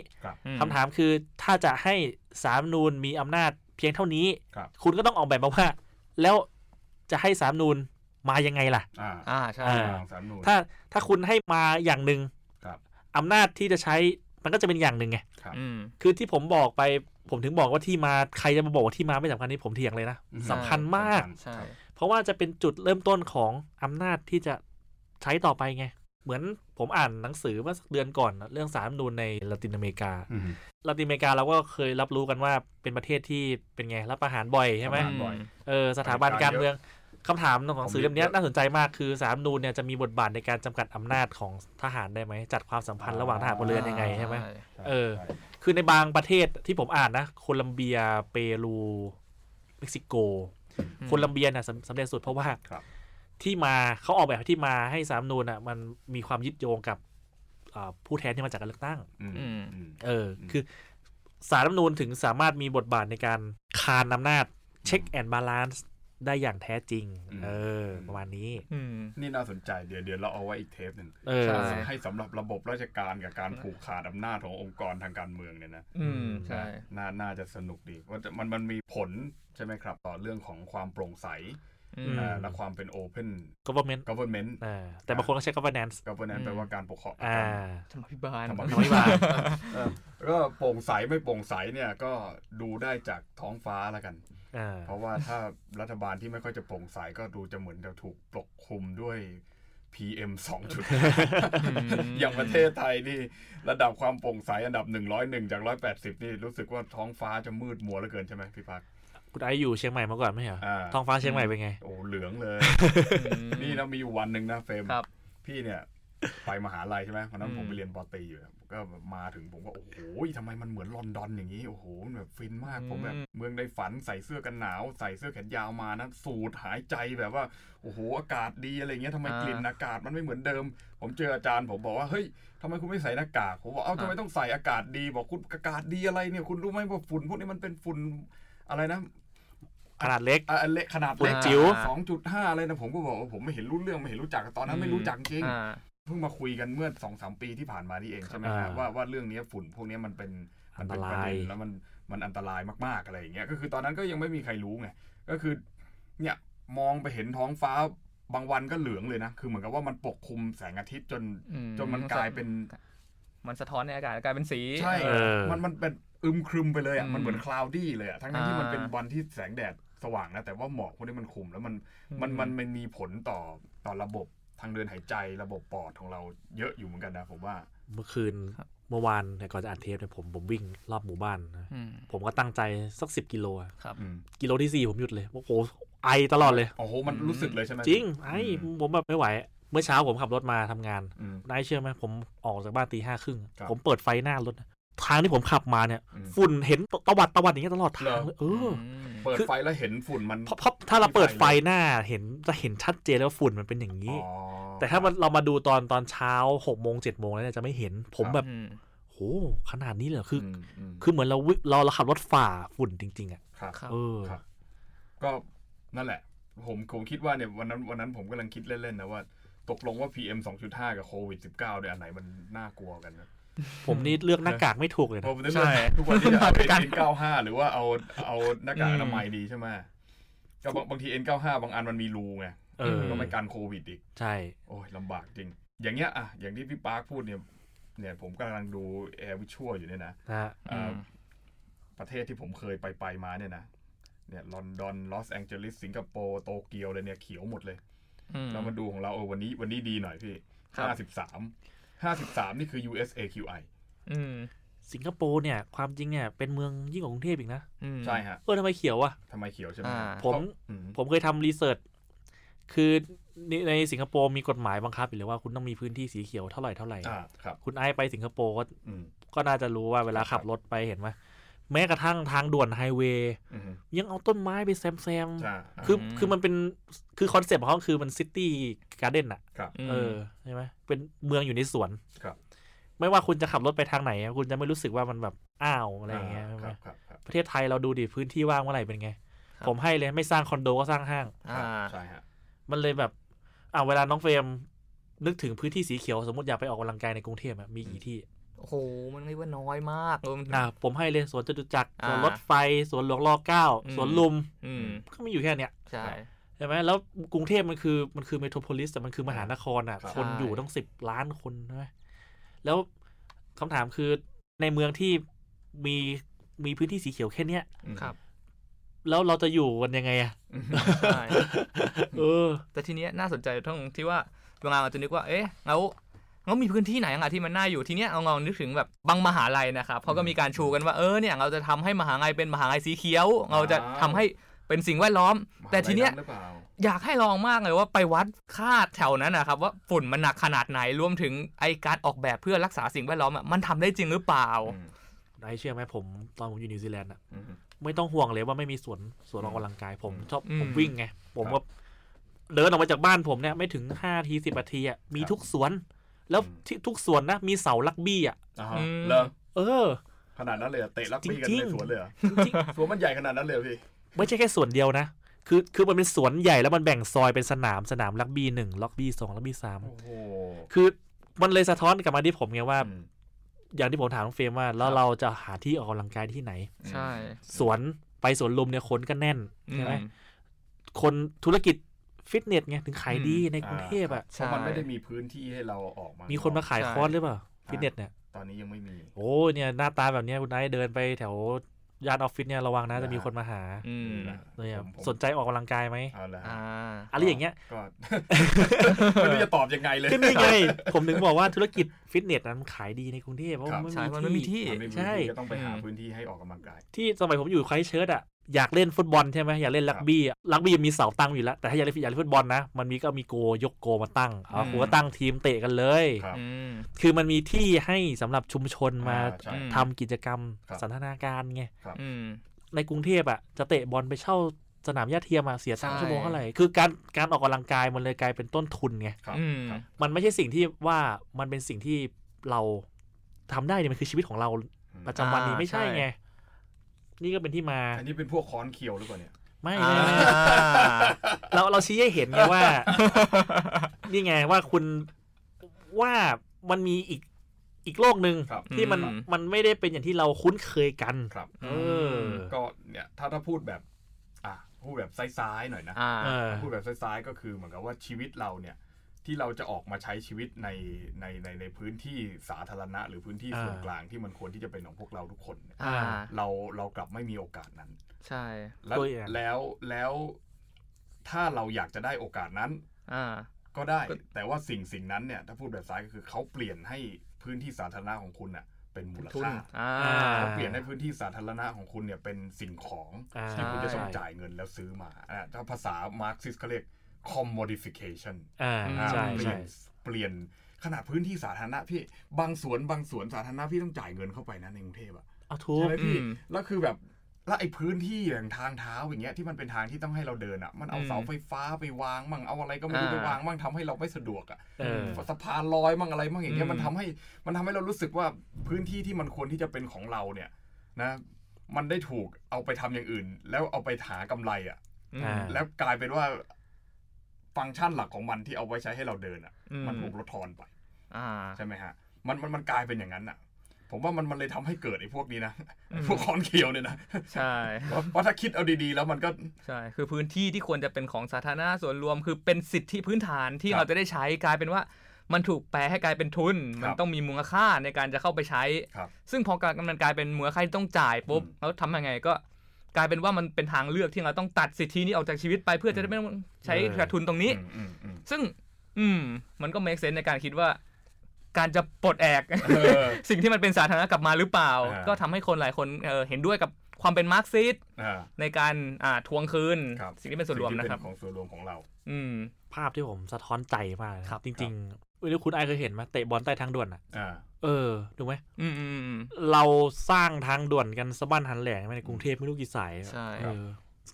คำถามคือถ้าจะให้ศาลรัฐธรรมนูญมีอำนาจเพียงเท่านี้คุณก็ต้องออกแบบมาว่าแล้วจะให้ศาลรัฐธรรมนูญมายังไงล่ะอ่าใช่ถ้าถ้าคุณให้มาอย่างนึงอำนาจที่จะใช้มันก็จะเป็นอย่างหนึ่งไงคือที่ผมบอกไปผมถึงบอกว่าที่มาใครจะมาบอกว่าที่มาไม่สำคัญนี่ผมเถียงเลยนะสำคัญมากเพราะว่าจะเป็นจุดเริ่มต้นของอำนาจที่จะใช้ต่อไปไงเหมือนผมอ่านหนังสือเมื่อสักเดือนก่อนเรื่องศาลรัฐธรรมนูญในละตินอเมริกาละตินอเมริกาเราก็เคยรับรู้กันว่าเป็นประเทศที่เป็นไงรับประหารบ่อยใช่ไหมเออสถาบันการเมืองคำถามของหนังสือเล่มนี้น่าสนใจมากคือศาลรัฐธรรมนูญเนี่ยจะมีบทบาทในการจำกัดอำนาจของทหารได้ไหมจัดความสัมพันธ์ระหว่างทหารพลเรือนยังไงใช่ไหมเออคือในบางประเทศที่ผมอ่านนะโคลัมเบียเปรูเม็กซิโกโคลัมเบียน่ะสำเร็จสุดเพราะว่าที่มาเขาออกแบบที่มาให้ศาลรัฐธรรมนูญอ่ะมันมีความยึดโยงกับผู้แทนที่มาจากการเลือกตั้งเออคือศาลรัฐธรรมนูญถึงสามารถมีบทบาทในการคานอำนาจเช็คแอนด์บาลานซ์ได้อย่างแท้จริงเออประมาณนี้นี่น่าสนใจเดี๋ยวเดี๋ยวเราเอาไว้อีกเทปหนึ่งให้สำหรับระบบราชการกับการผูกขาดอำนาจขององค์กรทางการเมืองเนี่ยนะใช่น่าน่าจะสนุกดีว่ามันมันมีผลใช่ไหมครับต่อเรื่องของความโปร่งใสและความเป็น open government government แต่บางคนก็ใช้ governance governance แปลว่าการปกครองธรรมาภิบาลธรรมาภิบาลก็โปร่งใสไม่โปร่งใสเนี่ยก็ดูได้จากท้องฟ้าละกันเพราะว่าถ้ารัฐบาลที่ไม่ค่อยจะโปร่งใสก็ดูจะเหมือนจะถูกปกคลุมด้วย พี เอ็ม สอง จุด ห้า อย่างประเทศไทยนี่ระดับความโปร่งใสอันดับหนึ่งร้อยเอ็ดจากหนึ่งร้อยแปดสิบนี่รู้สึกว่าท้องฟ้าจะมืดมัวเหลือเกินใช่ไหมพี่พักคุณไออยู่เชียงใหม่มาก่อนไหมเหรอท้องฟ้าเชียงใหม่เป็นไงโอ้เหลืองเลย นี่นะมีอยู่วันหนึ่งนะเฟรมพี่เนี่ยไปมหาลัยใช่ไหมวันนั้นผมไปเรียนปอตีอยู่ก็มาถึงผมก็โอ้โหทำไมมันเหมือนลอนดอนอย่างนี้โอ้โหมันแบบฟินมากผมแบบเมืองในฝันใส่เสื้อกันหนาวใส่เสื้อแขนยาวมานะสูดหายใจแบบว่าโอ้โหอากาศดีอะไรเงี้ยทำไมกลิ่นอากาศมันไม่เหมือนเดิมผมเจออาจารย์ผมบอกว่าเฮ้ยทำไมคุณไม่ใส่หน้ากากผมบอกเอ้าทำไมต้องใส่อากาศดีบอกคุณอากาศดีอะไรเนี่ยคุณรู้ไหมว่าฝุ่นพวกนี้มันเป็นฝุ่นอะไรนะขนาดเล็กขนาดเล็กจิ๋ว สองจุดห้า อะไรนะผมก็บอกว่าผมไม่เห็นรู้เรื่องไม่เห็นรู้จักตอนนั้นไม่รู้จักจริงเพิ่งมาคุยกันเมื่อ สองถึงสาม ปีที่ผ่านมานี่เองใช่ไหมครับว่าว่าเรื่องนี้ฝุ่นพวกนี้มันเป็นมันเป็นประเด็นแล้วมันมันอันตรายมากๆอะไรอย่างเงี้ยก็คือตอนนั้นก็ยังไม่มีใครรู้ไงก็คือเนี่ยมองไปเห็นท้องฟ้า บางวันก็เหลืองเลยนะคือเหมือนกับว่ามันปกคลุมแสงอาทิตย์จนจนมันกลายเป็นมันสะท้อนในอากาศกลายเป็นสีใช่มันมันเป็นอึมครึมไปเลยอ่ะมันเหมือนคลาวดี้เลยอ่ะทั้งๆที่มันเป็นวันที่แสงแดดสว่างนะแต่ว่าหมอกพวกนี้มันคลุมแล้วมันมันมันมีผลต่อต่อระบบทางเดินหายใจระบบปอดของเราเยอะอยู่เหมือนกันนะผมว่าเมื่อคืนเมื่อวานเนี่ยก่อนจะอัดเทปเนี่ยผมผมวิ่งรอบหมู่บ้านนะผมก็ตั้งใจสักสิบกิโลครับกิโลที่สี่ผมหยุดเลยโอ้โหไอตลอดเลยโอ้โหมันรู้สึกเลยใช่มั้ยจริงไอผมแบบไม่ไหวเมื่อเช้าผมขับรถมาทำงานนายเชื่อไหมผมออกจากบ้านตีห้าครึ่งผมเปิดไฟหน้ารถทางที่ผมขับมาเนี่ยฝุ่นเห็นตะวัดตะวัดอย่างเงี้ยตลอดทางเออเปิดไฟแล้วเห็นฝุ่นมันเพราะถ้าเราเปิดไฟหน้าเห็นจะเห็นชัดเจนแล้วฝุ่นมันเป็นอย่างนี้แต่ถ้าเรามาดูตอนตอนเช้าหกโมงเจ็ดโมงแล้วเนี่ยจะไม่เห็นผมแบบโหขนาดนี้เลยคือคือเหมือนเราเราเราขับรถฝ่าฝุ่นจริงๆอ่ะเออก็นั่นแหละผมคงคิดว่าเนี่ยวันนั้นวันนั้นผมกำลังคิดเล่นๆนะว่าตกลงว่า พี เอ็ม สองจุดห้า กับโควิดสิบเก้าเนี่ยอันไหนมันน่ากลัวกันนะผมนี่เลือกหน้ากากไม่ถูกเลยนะใช่ทุกวันนี้เอา เอ็น เก้าสิบห้า หรือว่าเอาเอาหน้ากากอนามัยดีใช่มั้ยก็บางที เอ็น เก้าสิบห้า บางอันมันมีรูไงก็ไม่กันโควิดอีกใช่โอ้ยลำบากจริงอย่างเงี้ยอ่ะอย่างที่พี่ปาร์คพูดเนี่ยเนี่ยผมกำลังดู Air Visual อยู่เนี่ยนะประเทศที่ผมเคยไปไปมาเนี่ยนะเนี่ยลอนดอนลอสแองเจลิสสิงคโปร์โตเกียวเลยเนี่ยเขียวหมดเลยเรามาดูของเราเออวันนี้วันนี้ดีหน่อยพี่ห้าสิบสาม ห้าสิบสามนี่คือ ยู เอส เอ คิว ไอ อืมสิงคโปร์เนี่ยความจริงเนี่ยเป็นเมืองยิ่งกว่ากรุงเทพอีกนะใช่ฮะเออทำไมเขียวอ่ะทำไมเขียวใช่ไหมผมผมเคยทำรีเสิร์ชคือในสิงคโปร์มีกฎหมายบังคับอยู่เลยว่าคุณต้องมีพื้นที่สีเขียวเท่าไหร่เท่าไหร่คุณไอไปสิงคโปร์ก็ก็น่าจะรู้ว่าเวลาขับรถไปเห็นไหมแม้กระทั่งทางด่วนไฮเวย์ยังเอาต้นไม้ไปแซมๆคือคือมันเป็นคือคอนเซ็ปต์ของเขาคือมันซิตี้การ์เด้นอ่ะเออใช่ไหมเป็นเมืองอยู่ในสวนไม่ว่าคุณจะขับรถไปทางไหนคุณจะไม่รู้สึกว่ามันแบบอ้าวอะไรอย่างเงี้ยประเทศไทยเราดูดิพื้นที่ว่างเมื่อไหร่เป็นไงผมให้เลยไม่สร้างคอนโดก็สร้างห้างมันเลยแบบอ่าเวลาน้องเฟรมนึกถึงพื้นที่สีเขียวสมมติอยากไปออกกำลังกายในกรุงเทพมีกี่ที่โอ้โหมันไม่ว่าน้อยมากอ่าผมให้เลยสวนจตุจักรสวนรถไฟสวนหลวงรเก้าสวนลุมก็ไม่อยู่แค่เนี้ยใช่ใช่ไหมแล้วกรุงเทพมันคือมันคือเมโทรโพลิสแต่มันคือมหานครอ่ะคนอยู่ตั้งสิบล้านคนใช่ไหมแล้วคำถามคือในเมืองที่มีมีพื้นที่สีเขียวแค่เนี้ยครับแล้วเราจะอยู่กันยังไงอ่ะใช่เออแต่ทีเนี้ยน่าสนใจตรงที่ว่าเวลาเราจะนึกว่าเอ๊ะเงาแล้วมีพื้นที่ไหนอ่ะที่มันน่าอยู่ทีเนี้ยเอาลองนึกถึงแบบบางมหาลัยนะครับเขาก็มีการชูกันว่าเออเนี่ยเราจะทำให้มหาลัยเป็นมหาลัยสีเขียวเราจะทำให้เป็นสิ่งแวดล้อมแต่ทีเนี้ยอยากให้ลองมากเลยว่าไปวัดค่าแถวนั้นนะครับว่าฝุ่นมันหนักขนาดไหนรวมถึงไอ้การออกแบบเพื่อรักษาสิ่งแวดล้อมอ่ะมันทำได้จริงหรือเปล่าได้เชื่อไหมผมตอนผมอยู่นิวซีแลนด์อ่ะไม่ต้องห่วงเลยว่าไม่มีสวนสวนออกกำลังกายผมชอบผมวิ่งไงผมก็เดินออกมาจากบ้านผมเนี่ยไม่ถึงห้าทีสิบนาทีอ่ะมีทุกสวนแล้วทุกส่วนนะมีเสาลักบี้อ่ะแล้วเออขนาดนั้นเลยเตะลักบี้กันในสวนเลยสวนมันใหญ่ขนาดนั้นเลยพี่ไม่ใช่แค่สวนเดียวนะคือคือมันเป็นสวนใหญ่แล้วมันแบ่งซอยเป็นสนามสนามลักบี้หนึ่งลักบี้สองลักบี้สามคือมันเลยสะท้อนกลับมาที่ผมไงว่าอย่างที่ผมถามน้องเฟรมว่าแล้วเราจะหาที่ออกกำลังกายที่ไหนใช่สวนไปสวนลุมเนี่ยคนก็แน่นใช่ไหมคนธุรกิจฟิตเนสไงถึงขายดีในกรุงเทพอ่ะเพราะมันไม่ได้มีพื้นที่ให้เราออกมามีคนมาขายคอร์สหรือเปล่าฟิตเนสเนี่ยตอนนี้ยังไม่มีโอ้เนี่ยหน้าตาแบบนี้คุณนายเดินไปแถวย่านออฟฟิศเนี่ยระวังนะจะมีคนมาหาเนี่ยสนใจออกกำลังกายไหมอะไรอย่างเงี้ยไม่รู้จะตอบยังไงเลยขึ้นยังไงผมถึงบอกว่าธุรกิจฟิตเนสนั้นขายดีในกรุงเทพเพราะมันไม่มีที่ใช่ก็ต้องไปหาพื้นที่ให้ออกกำลังกายที่สมัยผมอยู่ไครสต์เชิร์ชอ่ะอยากเล่นฟุตบอลใช่ไหมอยากเล่นรักบี้รักบี้มีเสาตั้งอยู่แล้วแต่ถ้าอยากเล่นอยากเล่นฟุตบอลนะมันมีก็มีโกยกโกมาตั้งเอาหัวตั้งทีมเตะกันเลยคือมันมีที่ให้สำหรับชุมชนมาทำกิจกรรมสันทนาการไงในกรุงเทพอ่ะจะเตะบอลไปเช่าสนามหญ้าเทียมมาเสียสามชั่วโมงเท่าไหร่คือการการออกกำลังกายมันเลยกลายเป็นต้นทุนไงมันไม่ใช่สิ่งที่ว่ามันเป็นสิ่งที่เราทำได้เนี่ยมันคือชีวิตของเราประจำวันนี้ไม่ใช่ไงนี่ก็เป็นที่มาอันนี้เป็นพวกค้อนเขียวหรือเปล่าเนี่ยไม่เราเราชี้ให้เห็นไงว่านี่ไงว่าคุณว่ามันมีอีกอีกโลกนึงที่มันมันไม่ได้เป็นอย่างที่เราคุ้นเคยกันครับเออก็เนี่ยถ้าถ้าพูดแบบอ่ะโห พูดแบบซ้ายๆหน่อยนะพูดแบบซ้ายๆก็คือเหมือนกับว่าชีวิตเราเนี่ยที่เราจะออกมาใช้ชีวิตในในในในพื้นที่สาธารณะหรือพื้นที่ส่วนกลางที่มันควรที่จะเป็นของพวกเราทุกคนเราเรากลับไม่มีโอกาสนั้นใช่แล้วแล้วแล้วถ้าเราอยากจะได้โอกาสนั้นก็ได้แต่ว่าสิ่งสิ่งนั้นเนี่ยถ้าพูดแบบซ้ายก็คือเขาเปลี่ยนให้พื้นที่สาธารณะของคุณน่ะเป็นมูลค่าเขาเปลี่ยนให้พื้นที่สาธารณะของคุณเนี่ยเป็นสิ่งของที่คุณจะต้องจ่ายเงินแล้วซื้อมาถ้าภาษามาร์กซิสต์เขาเรียกcommodification อ่าใช่ใช่เปลี่ยนขนาดพื้นที่สาธารณะพี่บางสวนบางสวนสาธารณะพี่ต้องจ่ายเงินเข้าไปนะในกรุงเทพอ่ะใช่ไหมพี่แล้วคือแบบแล้วไอ้พื้นที่อย่างทางเท้าอย่างเงี้ยที่มันเป็นทางที่ต้องให้เราเดินอ่ะมันเอาเสาไฟฟ้าไปวางมั่งเอาอะไรก็ไม่รู้ไปวางมั่งทำให้เราไม่สะดวกอ่ะสะพานลอยมั่งอะไรมั่งอย่างเงี้ยมันทำให้มันทำให้เรารู้สึกว่าพื้นที่ที่มันควรที่จะเป็นของเราเนี่ยนะมันได้ถูกเอาไปทำอย่างอื่นแล้วเอาไปหากำไรอ่ะแล้วกลายเป็นว่าฟังก์ชันหลักของมันที่เอาไว้ใช้ให้เราเดินอ่ะมันถูกลดทอนไปใช่ไหมฮะมันมันมันกลายเป็นอย่างนั้นอ่ะผมว่ามันมันเลยทำให้เกิดไอ้พวกนี้นะพวกคอนเคียวเนี่ยนะใช่เพราะถ้าคิดเอาดีๆแล้วมันก็ใช่คือพื้นที่ที่ควรจะเป็นของสาธารณะส่วนรวมคือเป็นสิทธิพื้นฐานที่เราจะได้ใช้กลายเป็นว่ามันถูกแปลให้กลายเป็นทุนมันต้องมีมูลค่าในการจะเข้าไปใช้ซึ่งพอการมันกลายเป็นมูลค่าที่ต้องจ่ายปุ๊บแล้วทำยังไงก็กลายเป็นว่ามันเป็นทางเลือกที่เราต้องตัดสิทธินี้ออกจากชีวิตไปเพื่อจะได้ไม่ต้องใช้กระทุนตรงนี้ซึ่งอืมมันก็เมคเซนส์ในการคิดว่าการจะปลดแอก สิ่งที่มันเป็นสาธารณะกลับมาหรือเปล่า ก็ทำให้คนหลายคน เ, เห็นด้วยกับความเป็นมาร์กซิสต์ในการทวงคืนสิ่งที่เป็นส่วนรวมนะครับของส่วนรวมของเราภาพที่ผมสะท้อนใจมากครับจริงๆไม่รู้คุณไอเคยเห็นไหมเตะบอลใต้ทางด่วนอ่ะเออถูกไหมเราสร้างทางด่วนกันสะบั้นหันแหลงในกรุงเทพไม่รู้กี่สายเออ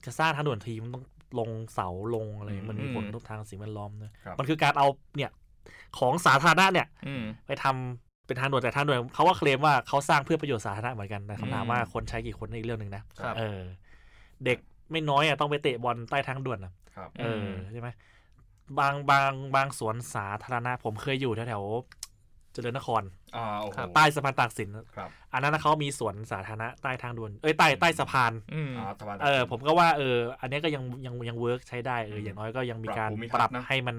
จะสร้างทางด่วนทีมันต้องลงเสาลงอะไรมันมีผลทางสิ่งแวดล้อมนะมันคือการเอาเนี่ยของสาธารณะเนี่ยไปทำเป็นทางด่วนแต่ทางด่วนเขาว่าเคลมว่าเขาสร้างเพื่อประโยชน์สาธารณะเหมือนกันแต่คำถามว่าคนใช้กี่คนในอีกเรื่องนึงนะเออเด็กไม่น้อยอ่ะต้องไปเตะบอลใต้ทางด่วนอ่ะเออใช่ไหมบางบางบางสวนสาธารณะผมเคยอยู่แถวเจริญนครใต้สะพานตากสินอันนั้นเขามีสวนสาธารณะใต้ทางด่วนเอ้ยใต้ใต้สะพานเออผมก็ว่าเอออันนี้ก็ยังยังยังเวิร์กใช้ได้เอออย่างน้อยก็ยังมีการปรับให้มัน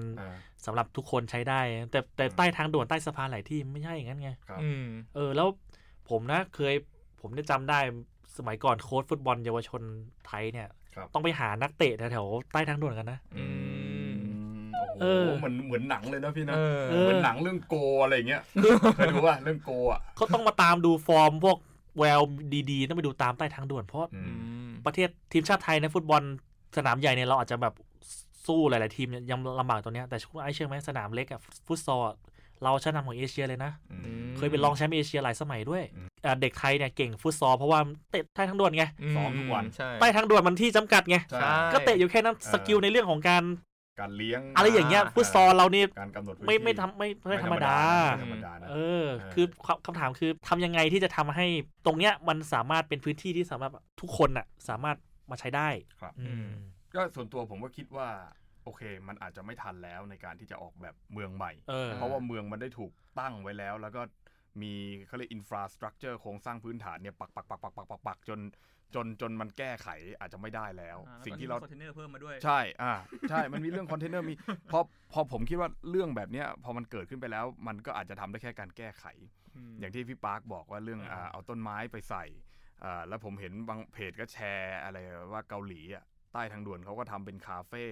สำหรับทุกคนใช้ได้แต่แต่ใต้ทางด่วนใต้สะพานหลายที่ไม่ใช่อย่างนั้นไงเออแล้วผมนะเคยผมได้จำได้สมัยก่อนโค้ชฟุตบอลเยาวชนไทยเนี่ยต้องไปหานักเตะแถวใต้ทางด่วนกันนะโอ้เหมือนเหมือนหนังเลยนะพี่นะเหมือนหนังเรื่องโกอะไรอย่างเงี้ยเคยดูว่าเรื่องโกอ่ะเขาต้องมาตามดูฟอร์มพวกแววดีๆต้องไปดูตามใต้ทางด่วนเพราะประเทศทีมชาติไทยในฟุตบอลสนามใหญ่เนี่ยเราอาจจะแบบสู้หลายๆทีมยังลำบากตัวเนี้ยแต่คุณไอ้เชื่อไหมสนามเล็กอ่ะฟุตซอลเราชนะของเอเชียเลยนะเคยเป็นรองแชมป์เอเชียหลายสมัยด้วยเด็กไทยเนี่ยเก่งฟุตซอลเพราะว่าเตะใต้ทางด่วนไงซ้อมทุกวันใต้ทางด่วนมันที่จำกัดไงก็เตะอยู่แค่นั้นสกิลในเรื่องของการการเลี้ยงอะไรอย่างเงี้ยฟุตซอลเรานี่ไม่ไม่ทำไม่ไม่ธรรมดาเออคือคำถามคือทำยังไงที่จะทำให้ตรงเนี้ยมันสามารถเป็นพื้นที่ที่สามารถทุกคนอ่ะสามารถมาใช้ได้ครับก็ส่วนตัวผมก็คิดว่าโอเคมันอาจจะไม่ทันแล้วในการที่จะออกแบบเมืองใหม่เพราะว่าเมืองมันได้ถูกตั้งไว้แล้วแล้วก็มีเขาเรียกอินฟราสตรัคเจอร์โครงสร้างพื้นฐานเนี่ยปักปักปักปักปักปักจนจนจนมันแก้ไขอาจจะไม่ได้แล้วสิ่งที่เราคอนเทนเนอร์เพิ่มมาด้วยใช่อ่าใช่มันมีเรื่องคอนเทนเนอร์มีพอพอผมคิดว่าเรื่องแบบเนี้ยพอมันเกิดขึ้นไปแล้วมันก็อาจจะทำได้แค่การแก้ไขอย่างที่พี่ปาร์คบอกว่าเรื่องอ่าเอาต้นไม้ไปใส่อ่าแล้วผมเห็นบางเพจก็แชร์อะไรว่าเกาหลีอ่ะใต้ทางด่วนเขาก็ทำเป็นคาเฟ่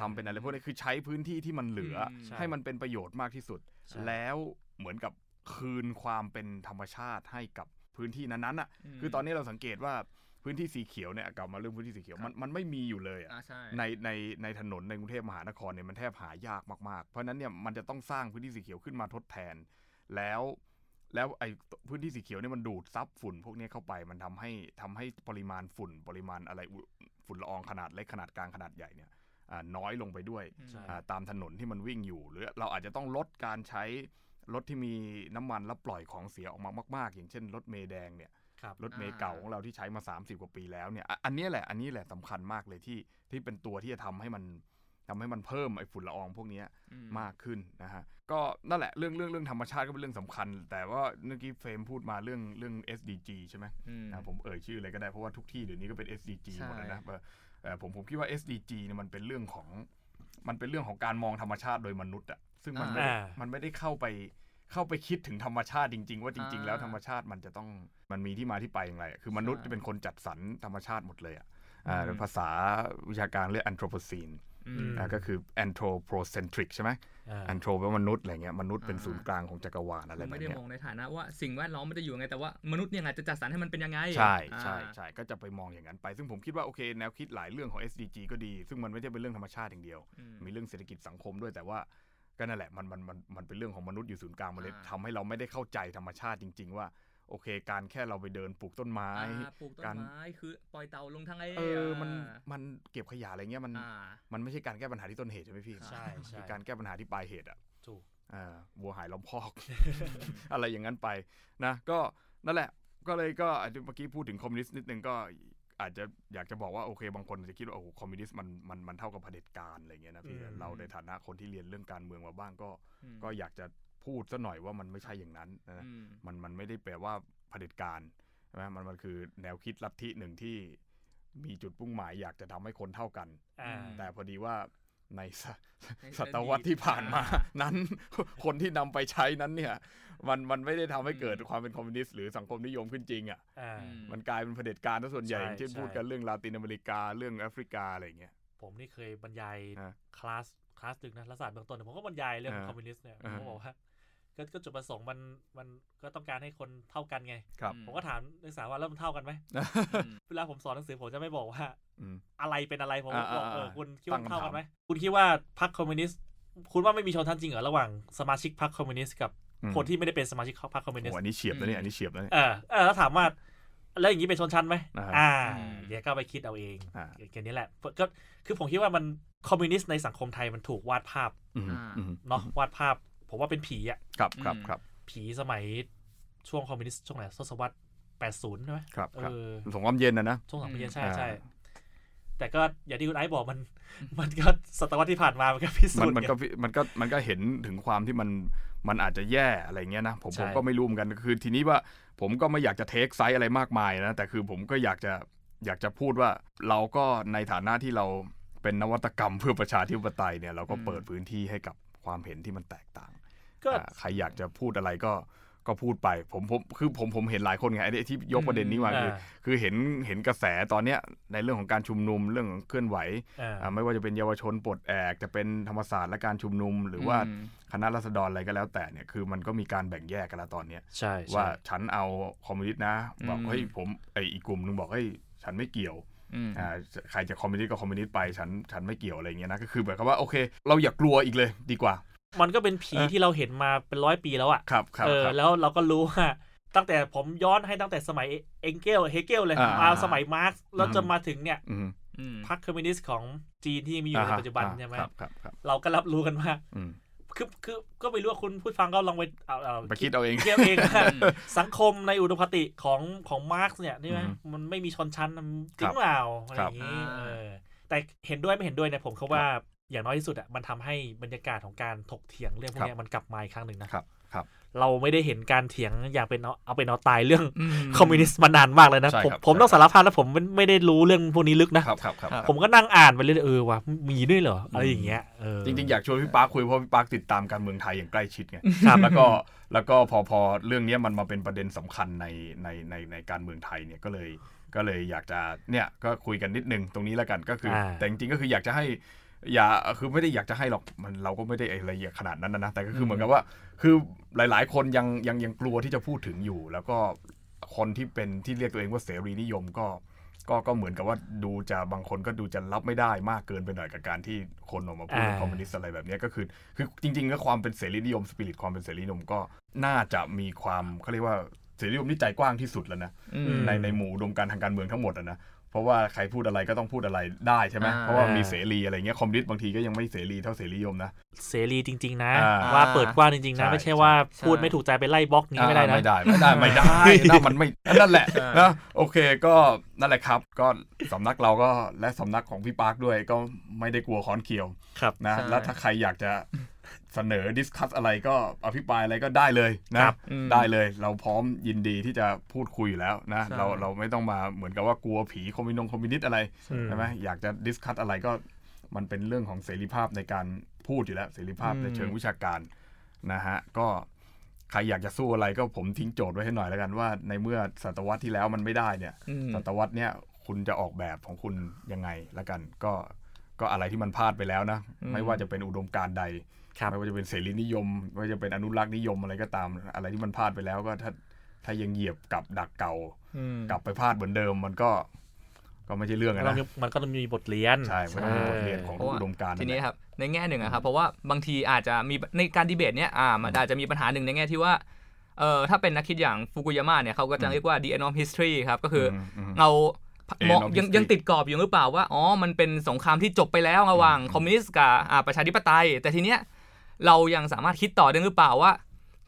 ทำเป็นอะไรพวกนี้คือใช้พื้นที่ที่มันเหลือให้มันเป็นประโยชน์มากที่สุดแล้วเหมือนกับคืนความเป็นธรรมชาติให้กับพื้นที่นั้นๆอ่ะคือตอนนี้เราสังเกตว่าพื้นที่สีเขียวเนี่ยกลับมาเรื่องพื้นที่สีเขียวมันมันไม่มีอยู่เลยอ่ะในในในถนนในกรุงเทพมหานครเนี่ยมันแทบหายากมากๆเพราะนั้นเนี่ยมันจะต้องสร้างพื้นที่สีเขียวขึ้นมาทดแทนแล้วแล้วไอ้พื้นที่สีเขียวเนี่ยมันดูดซับฝุ่นพวกนี้เข้าไปมันทำให้ทำให้ปริมาณฝุ่นปริมาณอะไรฝุ่นละอองขนาดเล็กขนาดกลางขนาดใหญ่เนี่ยน้อยลงไปด้วยตามถนนที่มันวิ่งอยู่หรือเราอาจจะต้องลดการใช้รถที่มีน้ำมันแล้วปล่อยของเสียออกมามากๆอย่างเช่นรถเมล์แดงเนี่ยรถเมล์เก่าของเราที่ใช้มาสามสิบกว่าปีแล้วเนี่ยอันนี้แหละอันนี้แหละสำคัญมากเลยที่ที่เป็นตัวที่จะทำให้มัน ทำให้มันเพิ่มไอ้ฝุ่นละอองพวกนี้มากขึ้นนะฮะก็นั่นแหละเรื่องเรื่องเรื่องธรรมชาติก็เป็นเรื่องสำคัญแต่ว่าเมื่อกี้เฟรมพูดมาเรื่องเรื่อง เอส ดี จี ใช่ไหมนะผมเอ่ยชื่ออะไรก็ได้เพราะว่าทุกที่เดี๋ยวนี้ก็เป็น เอส ดี จี หมดแล้วนะผมผมคิดว่า เอส ดี จี เนี่ยมันเป็นเรื่องของมันเป็นเรื่องของการมองธรรมชาติโดยมนุษย์อ่ะซึ่งมันไม่มันไม่ได้เข้าไปเข้าไปคิดถึงธรรมชาติจริงๆว่าจริงๆแล้วธรรมชาติมันจะต้องมันมีที่มาที่ไปอย่างไรคือมนุษย์จะเป็นคนจัดสรรธรรมชาติหมดเลยอ่ะภาษาวิชาการเรียก Anthropoceneนะก็คือ anthropocentric ใช่ไหม anthro แปลว่ามนุษย์อะไรเงี้ยมนุษย์เป็นศูนย์กลางของจักรวาลอะไรแบบนี้ไม่ได้มองในฐานะว่าสิ่งแวดล้อมมันจะอยู่ยังไงแต่ว่ามนุษย์เนี่ยไงจะจัดสรรให้มันเป็นยังไงใช่ใช่ใช่ก็จะไปมองอย่างนั้นไปซึ่งผมคิดว่าโอเคแนวคิดหลายเรื่องของ เอส ดี จี ก็ดีซึ่งมันไม่ใช่เป็นเรื่องธรรมชาติอย่างเดียวมีเรื่องเศรษฐกิจสังคมด้วยแต่ว่าก็นั่นแหละมันมันมันมันเป็นเรื่องของมนุษย์อยู่ศูนย์กลางมันเลยทำให้เราไม่ได้เข้าใจธรรมชาติจริงๆว่าโอเคการแค่เราไปเดินปลูกต้นไม้ปลูกต้นไม้คือปล่อยเต่าลงทางไอ้เออมันมันเก็บขยะอะไรเงี้ยมันมันไม่ใช่การแก้ปัญหาที่ต้นเหตุใช่ไหมพี่ใช่ใช่การแก้ปัญหาที่ปลายเหตุอ่ะถูกอ่าวัวหายล้อมคอก อะไรอย่างนั้นไปนะก็นั่นแหละก็เลยก็อาจจะเมื่อกี้พูดถึงคอมมิวนิสต์นิดนึงก็อาจจะอยากจะบอกว่าโอเคบางคนจะคิดว่าโอ้โหคอมมิวนิสต์มันมันมันเท่ากับเผด็จการอะไรเงี้ยนะพี่เราในฐานะคนที่เรียนเรื่องการเมืองมาบ้างก็ก็อยากจะพูดซะหน่อยว่ามันไม่ใช่อย่างนั้นนะมันมันไม่ได้แปลว่าเผด็จการใช่ไหมมันมันคือแนวคิดลัทธิหนึ่งที่มีจุดมุ่งหมายอยากจะทำให้คนเท่ากันแต่พอดีว่าในศตวรรษที่ผ่านมานั้นคนที่นำไปใช้นั้นเนี่ยมันมันไม่ได้ทำให้เกิดความเป็นคอมมิวนิสต์หรือสังคมนิยมขึ้นจริงอ่ะมันกลายเป็นเผด็จการซะส่วนใหญ่เช่นพูดกันเรื่องลาตินอเมริกาเรื่องแอฟริกาอะไรอย่างเงี้ยผมนี่เคยบรรยายคลาสคลาสนึงนะรัฐศาสตร์เบื้องต้นผมก็บรรยายเรื่องคอมมิวนิสต์เนี่ยผมบอกว่าก็ก็จุดประสงค์มันมันก็ต้องการให้คนเท่ากันไงผมก็ถามนักศึกษาว่าแล้วมันเท่ากันไหม เวลาผมสอนหนังสือผมจะไม่บอกว่าอะไรเป็นอะไรผมบอกเออคุณคิดว่าเท่ากันไหมคุณคิดว่าพรรคคอมมิวนิสต์คุณว่าไม่มีชนชั้นจริงเหรอระหว่างสมาชิกพรรคคอมมิวนิสต์กับคนที่ไม่ได้เป็นสมาชิกพรรคคอมมิวนิสต์อันนี้เฉียบนะเนี่ยอันนี้เฉียบนะเนี่ยเออเออแล้วถามว่าแล้วอย่างนี้เป็นชนชั้นไหมอ่าเดี๋ยวก็ไปคิดเอาเองแค่นี้แหละก็คือผมคิดว่ามันคอมมิวนิสต์ในสังคมไทยมันถูกวาดภาพเนาะวาดภาพผมว่าเป็นผีอ่ะครับครับครับผีสมัยช่วงคอมมิวนิสต์ช่วงไหนทศวรรษแปดสิบใช่ไหมครับเออสงครามเย็นนะนะช่วงสงครามเย็นใช่ใช่แต่ก็อย่างที่คุณไอซ์บอกมันมันก็ศตวรรษที่ผ่านมามันก็พิสูจน์มันก็มันก็มันก็เห็นถึงความที่มันมันอาจจะแย่อะไรเงี้ยนะผมผมก็ไม่รู้เหมือนกันคือทีนี้ว่าผมก็ไม่อยากจะเทคไซส์อะไรมากมายนะแต่คือผมก็อยากจะอยากจะพูดว่าเราก็ในฐานะที่เราเป็นนวัตกรรมเพื่อประชาธิปไตยเนี่ยเราก็เปิดพื้นที่ให้กับความเห็นที่มันแตกต่างก็ใครอยากจะพูดอะไรก็ก็พูดไปผมผมคือผมผมเห็นหลายคนไงไอ้ที่ยกประเด็นนี้มาคือคือเห็นเห็นกระแสตอนเนี้ยในเรื่องของการชุมนุมเรื่องเคลื่อนไหวไม่ว่าจะเป็นเยาวชนปลดแอกจะเป็นธรรมศาสตร์และการชุมนุมหรือว่าคณะราษฎรอะไรก็แล้วแต่เนี่ยคือมันก็มีการแบ่งแยกกันแล้วตอนเนี้ยว่าฉันเอาคอมมิวนิสต์นะบอกเฮ้ยผมไอ้อีกกลุ่มนึงบอกเฮ้ยฉันไม่เกี่ยวอ่าใครจะคอมมิวนิสต์ก็คอมมิวนิสต์ไปฉันฉันไม่เกี่ยวอะไรเงี้ยนะก็คือแบบว่าโอเคเราอย่ากลัวอีกเลยดีกว่ามันก็เป็นผีที่เราเห็นมาเป็นร้อยปีแล้วอ่ะเออแล้วเราก็รู้ว่าตั้งแต่ผมย้อนให้ตั้งแต่สมัยเอ็งเกลเฮเกลเลยมาสมัยมาร์กซ์แล้วจนมาถึงเนี่ยพรรคคอมมิวนิสต์ของจีนที่มีอยู่ในปัจจุบันใช่ไหมเราก็รับรู้กันว่าคือคือก็ไม่รู้ว่าคุณผู้ฟังก็ลองไปไปคิดเอาเองเกี่ยวเองสังคมในอุดมคติของของมาร์กซ์เนี่ยใช่ไหมมันไม่มีชนชั้นจริงเปล่าอะไรอย่างนี้แต่เห็นด้วยไม่เห็นด้วยเนี่ยผมเขาว่าอย่างน้อยที่สุดอ่ะมันทำให้บรรยากาศของการถกเถียงเรื่องพวกนี้มันกลับมาอีกครั้งหนึ่งนะครับครับเราไม่ได้เห็นการเถียงอย่างเป็นเอาเป็นเอาตายเรื่องคอมมิวนิสต์มานานมากเลยนะผมผมต้องสารภาพนะผมไม่ได้รู้เรื่องพวกนี้ลึกนะผมก็นั่งอ่านไปเรื่อยเออว่ะมีด้วยเหรออะไรอย่างเงี้ยเออจริงๆอยากชวนพี่ปาร์คคุยเพราะพี่ปาร์คติดตามการเมืองไทยอย่างใกล้ชิดไงครับแล้วก็แล้วก็พอพอเรื่องนี้มันมาเป็นประเด็นสำคัญในในในในการเมืองไทยเนี่ยก็เลยก็เลยอยากจะเนี่ยก็คุยกันนิดนึงตรงนี้แล้วกันก็คือแต่จริงๆก็คืออยากจะให้อย่าคือไม่ได้อยากจะให้หรอกมันเราก็ไม่ได้อะไรขนาดนั้นนะแต่ก็คือเหมือนกับว่าคือหลายๆคนยังยังยังกลัวที่จะพูดถึงอยู่แล้วก็คนที่เป็นที่เรียกตัวเองว่าเสรีนิยมก็ก็ก็เหมือนกับว่าดูจะบางคนก็ดูจะรับไม่ได้มากเกินไปหน่อยกับการที่คนออกมาพูดคอมมิวนิสต์อะไรแบบนี้ก็คือคือจริงๆแล้วความเป็นเสรีนิยมสปิริตความเป็นเสรีนิยมก็น่าจะมีความเขาเรียกว่าเสรีนิยมที่ใจกว้างที่สุดแล้วนะในในหมู่อุดมการทางการเมืองทั้งหมดนะ เพราะว่าใครพูดอะไรก็ต้องพูดอะไรได้ใช่ไหมเพราะว่ามีเสรีอะไรเงี้ยคอมมิวนิสต์บางทีก็ยังไม่เสรีเท่าเสรีนิยมนะเสรีจริงๆนะว่าเปิดกว้างจริงๆนะไม่ใช่ว่าพูดไม่ถูกใจไปไล่บล็อกนี้ไม่ได้นะไม่ได้ไม่ได้ไม่ได้นั่นมันไม่นั่นแหละนะโอเคก็นั่นแหละครับก็สำนักเราก็และสำนักของพี่ปาร์คด้วยก็ไม่ได้กลัวค้อนเคียวนะแล้วถ้าใครอยากจะเสนอดิสคัสอะไรก็อภิปรายอะไรก็ได้เลยนะได้เลยเราพร้อมยินดีที่จะพูดคุยอยู่แล้วนะเราเราไม่ต้องมาเหมือนกับว่ากลัวผีคอมมิวนิสต์คอมมิวนิสต์อะไรใช่ไหมอยากจะดิสคัสอะไรก็มันเป็นเรื่องของเสรีภาพในการพูดอยู่แล้วเสรีภาพในเชิงวิชาการนะฮะก็ใครอยากจะสู้อะไรก็ผมทิ้งโจทย์ไว้ให้หน่อยแล้วกันว่าในเมื่อศตวรรษที่แล้วมันไม่ได้เนี่ยศตวรรษเนี้ยคุณจะออกแบบของคุณยังไงแล้วกันก็ก็อะไรที่มันพลาดไปแล้วนะไม่ว่าจะเป็นอุดมการณ์ใดไม่ว่าจะเป็นเสรีนิยมไม่ว่าจะเป็นอนุรักษ์นิยมอะไรก็ตามอะไรที่มันพลาดไปแล้วก็ถ้าถ้ายังเหยียบกับดักเก่ากลับไปพลาดเหมือนเดิมมันก็ก็ไม่ใช่เรื่องนะมันก็ต้องมีบทเรียนใช่มันต้องมีบทเรียนของอุดมการณ์ทีนี้ครับในแง่หนึ่งอะครับเพราะว่าบางทีอาจจะมีในการดีเบตเนี้ยอ่ามันอาจจะมีปัญหาหนึ่งในแง่ที่ว่าเออถ้าเป็นนักคิดอย่างฟุกุยาม่าเนี่ยเขาก็จะเรียกว่า the end of history ครับก็คือเรายังยังติดกรอบอยู่หรือเปล่าว่าอ๋อมันเป็นสงครามที่จบไปแล้วระหว่างคอมมิวนิสต์กับประชาธิปไตยแต่ทีเนี้ยเรายังสามารถคิดต่อได้หรือเปล่าว่า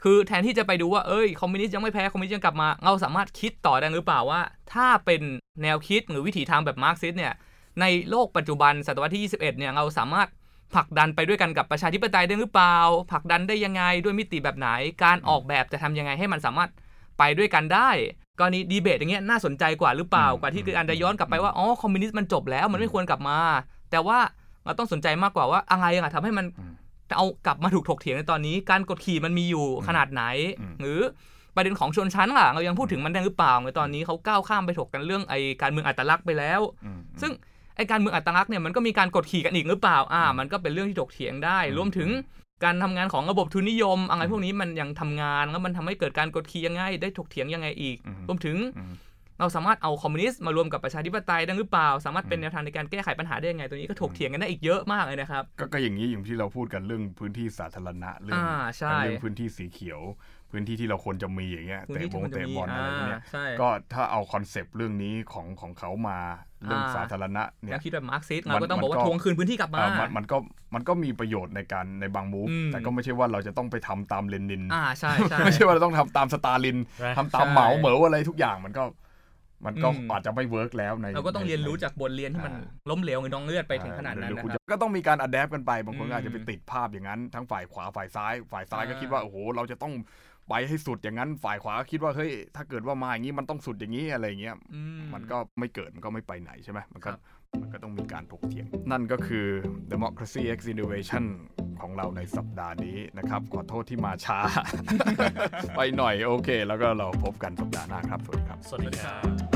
คือแทนที่จะไปดูว่าเอ้ยคอมมิวนิสต์ยังไม่แพ้คอมมิวนิสต์ยังกลับมาเราสามารถคิดต่อได้หรือเปล่าว่าถ้าเป็นแนวคิดหรือวิถีทางแบบมาร์กซิสต์เนี่ยในโลกปัจจุบันศตวรรษที่ยี่สิบเอ็ดเนี่ยเราสามารถผลักดันไปด้วยกันกับประชาธิปไตยได้หรือเปล่าผลักดันได้ยังไงด้วยมิติแบบไหนการออกแบบจะทำยังไงให้มันสามารถไปด้วยกันได้กรณีดีเบตอย่างเงี้ยน่าสนใจกว่าหรือเปล่ากว่าที่คืออันจะย้อนกลับไปว่าอ๋อคอมมิวนิสต์มันจบแล้วมันไม่ควรกลับมาแต่ว่าเราต้องสนใจมากกว่าว่าอะไรอะทำให้มันเอากลับมาถูกถกเถียงในตอนนี้การกดขี่มันมีอยู่ขนาดไหนหรือประเด็นของชนชั้นล่ะเรายังพูดถึงมันได้หรือเปล่าในตอนนี้เขาก้าวข้ามไปถกกันเรื่องไอ้การเมืองอัตลักษณ์ไปแล้วซึ่งไอ้การเมืองอัตลักษณ์เนี่ยมันก็มีการกดขี่กันอีกหรือเปล่าอ่ามันก็เป็นเรื่องที่ถกเถียงได้รวมถึงการทำงานของระบบทุนนิยมอะไรพวกนี้มันยังทำงานแล้วมันทำให้เกิดการกดขี่ยังไงได้ถกเถียงยังไงอีกรวมถึงเราสามารถเอาคอมมิวนิสต์มารวมกับประชาธิปไตยได้หรือเปล่าสามารถเป็นแนวทางในการแก้ไขปัญหาได้ยังไงตัวนี้ก็ถกเถียงกันได้อีกเยอะมากเลยนะครับก็อย่างนี้อย่างที่เราพูดกันเรื่องพื้นที่สาธารณะเรื่องเรื่องพื้นที่สีเขียวพื้นที่ที่เราควรจะมีอย่างเงี้ยเตะบอลเตะบอลอะไรเงี้ยก็ถ้าเอาคอนเซปต์เรื่องนี้ของของเขามาเรื่องสาธารณะเนี่ยแล้วคิดแบบมาร์กซิสต์เราก็ต้องบอกว่าทวงคืนพื้นที่กลับมามันก็มันก็มีประโยชน์ในการในบางมูฟแต่ก็ไม่ใช่ว่าเราจะต้องไปทำตามเลนินอ่าใช่ใช่ไม่ใช่ว่าเราต้องทำตามสตาลินทำตามเหมาเหม่ออะไรทุกอย่างมันก็มันก็อาจจะไม่เวิร์กแล้วในเราก็ต้องเรียนรู้จากบทเรียนที่มันล้มเหลวในน้องเลือดไปถึงขนาดนั้นนะครับก็ต้องมีการอัดแอปกันไปบางคนอาจจะไปติดภาพอย่างนั้นทั้งฝ่ายขวาฝ่ายซ้ายฝ่ายซ้ายก็คิดว่าโอ้โหเราจะต้องไปให้สุดอย่างนั้นฝ่ายขวาคิดว่าเฮ้ยถ้าเกิดว่ามาอย่างนี้มันต้องสุดอย่างนี้อะไรเงี้ยมันก็ไม่เกิดมันก็ไม่ไปไหนใช่ไหมมันก็มันก็ต้องมีการถกเถียงนั่นก็คือ Democracy X Innovation ของเราในสัปดาห์นี้นะครับขอโทษที่มาช้า ไปหน่อยโอเคแล้วก็เราพบกันสัปดาห์หน้าครับสวัสดีครับสวัสดีครับ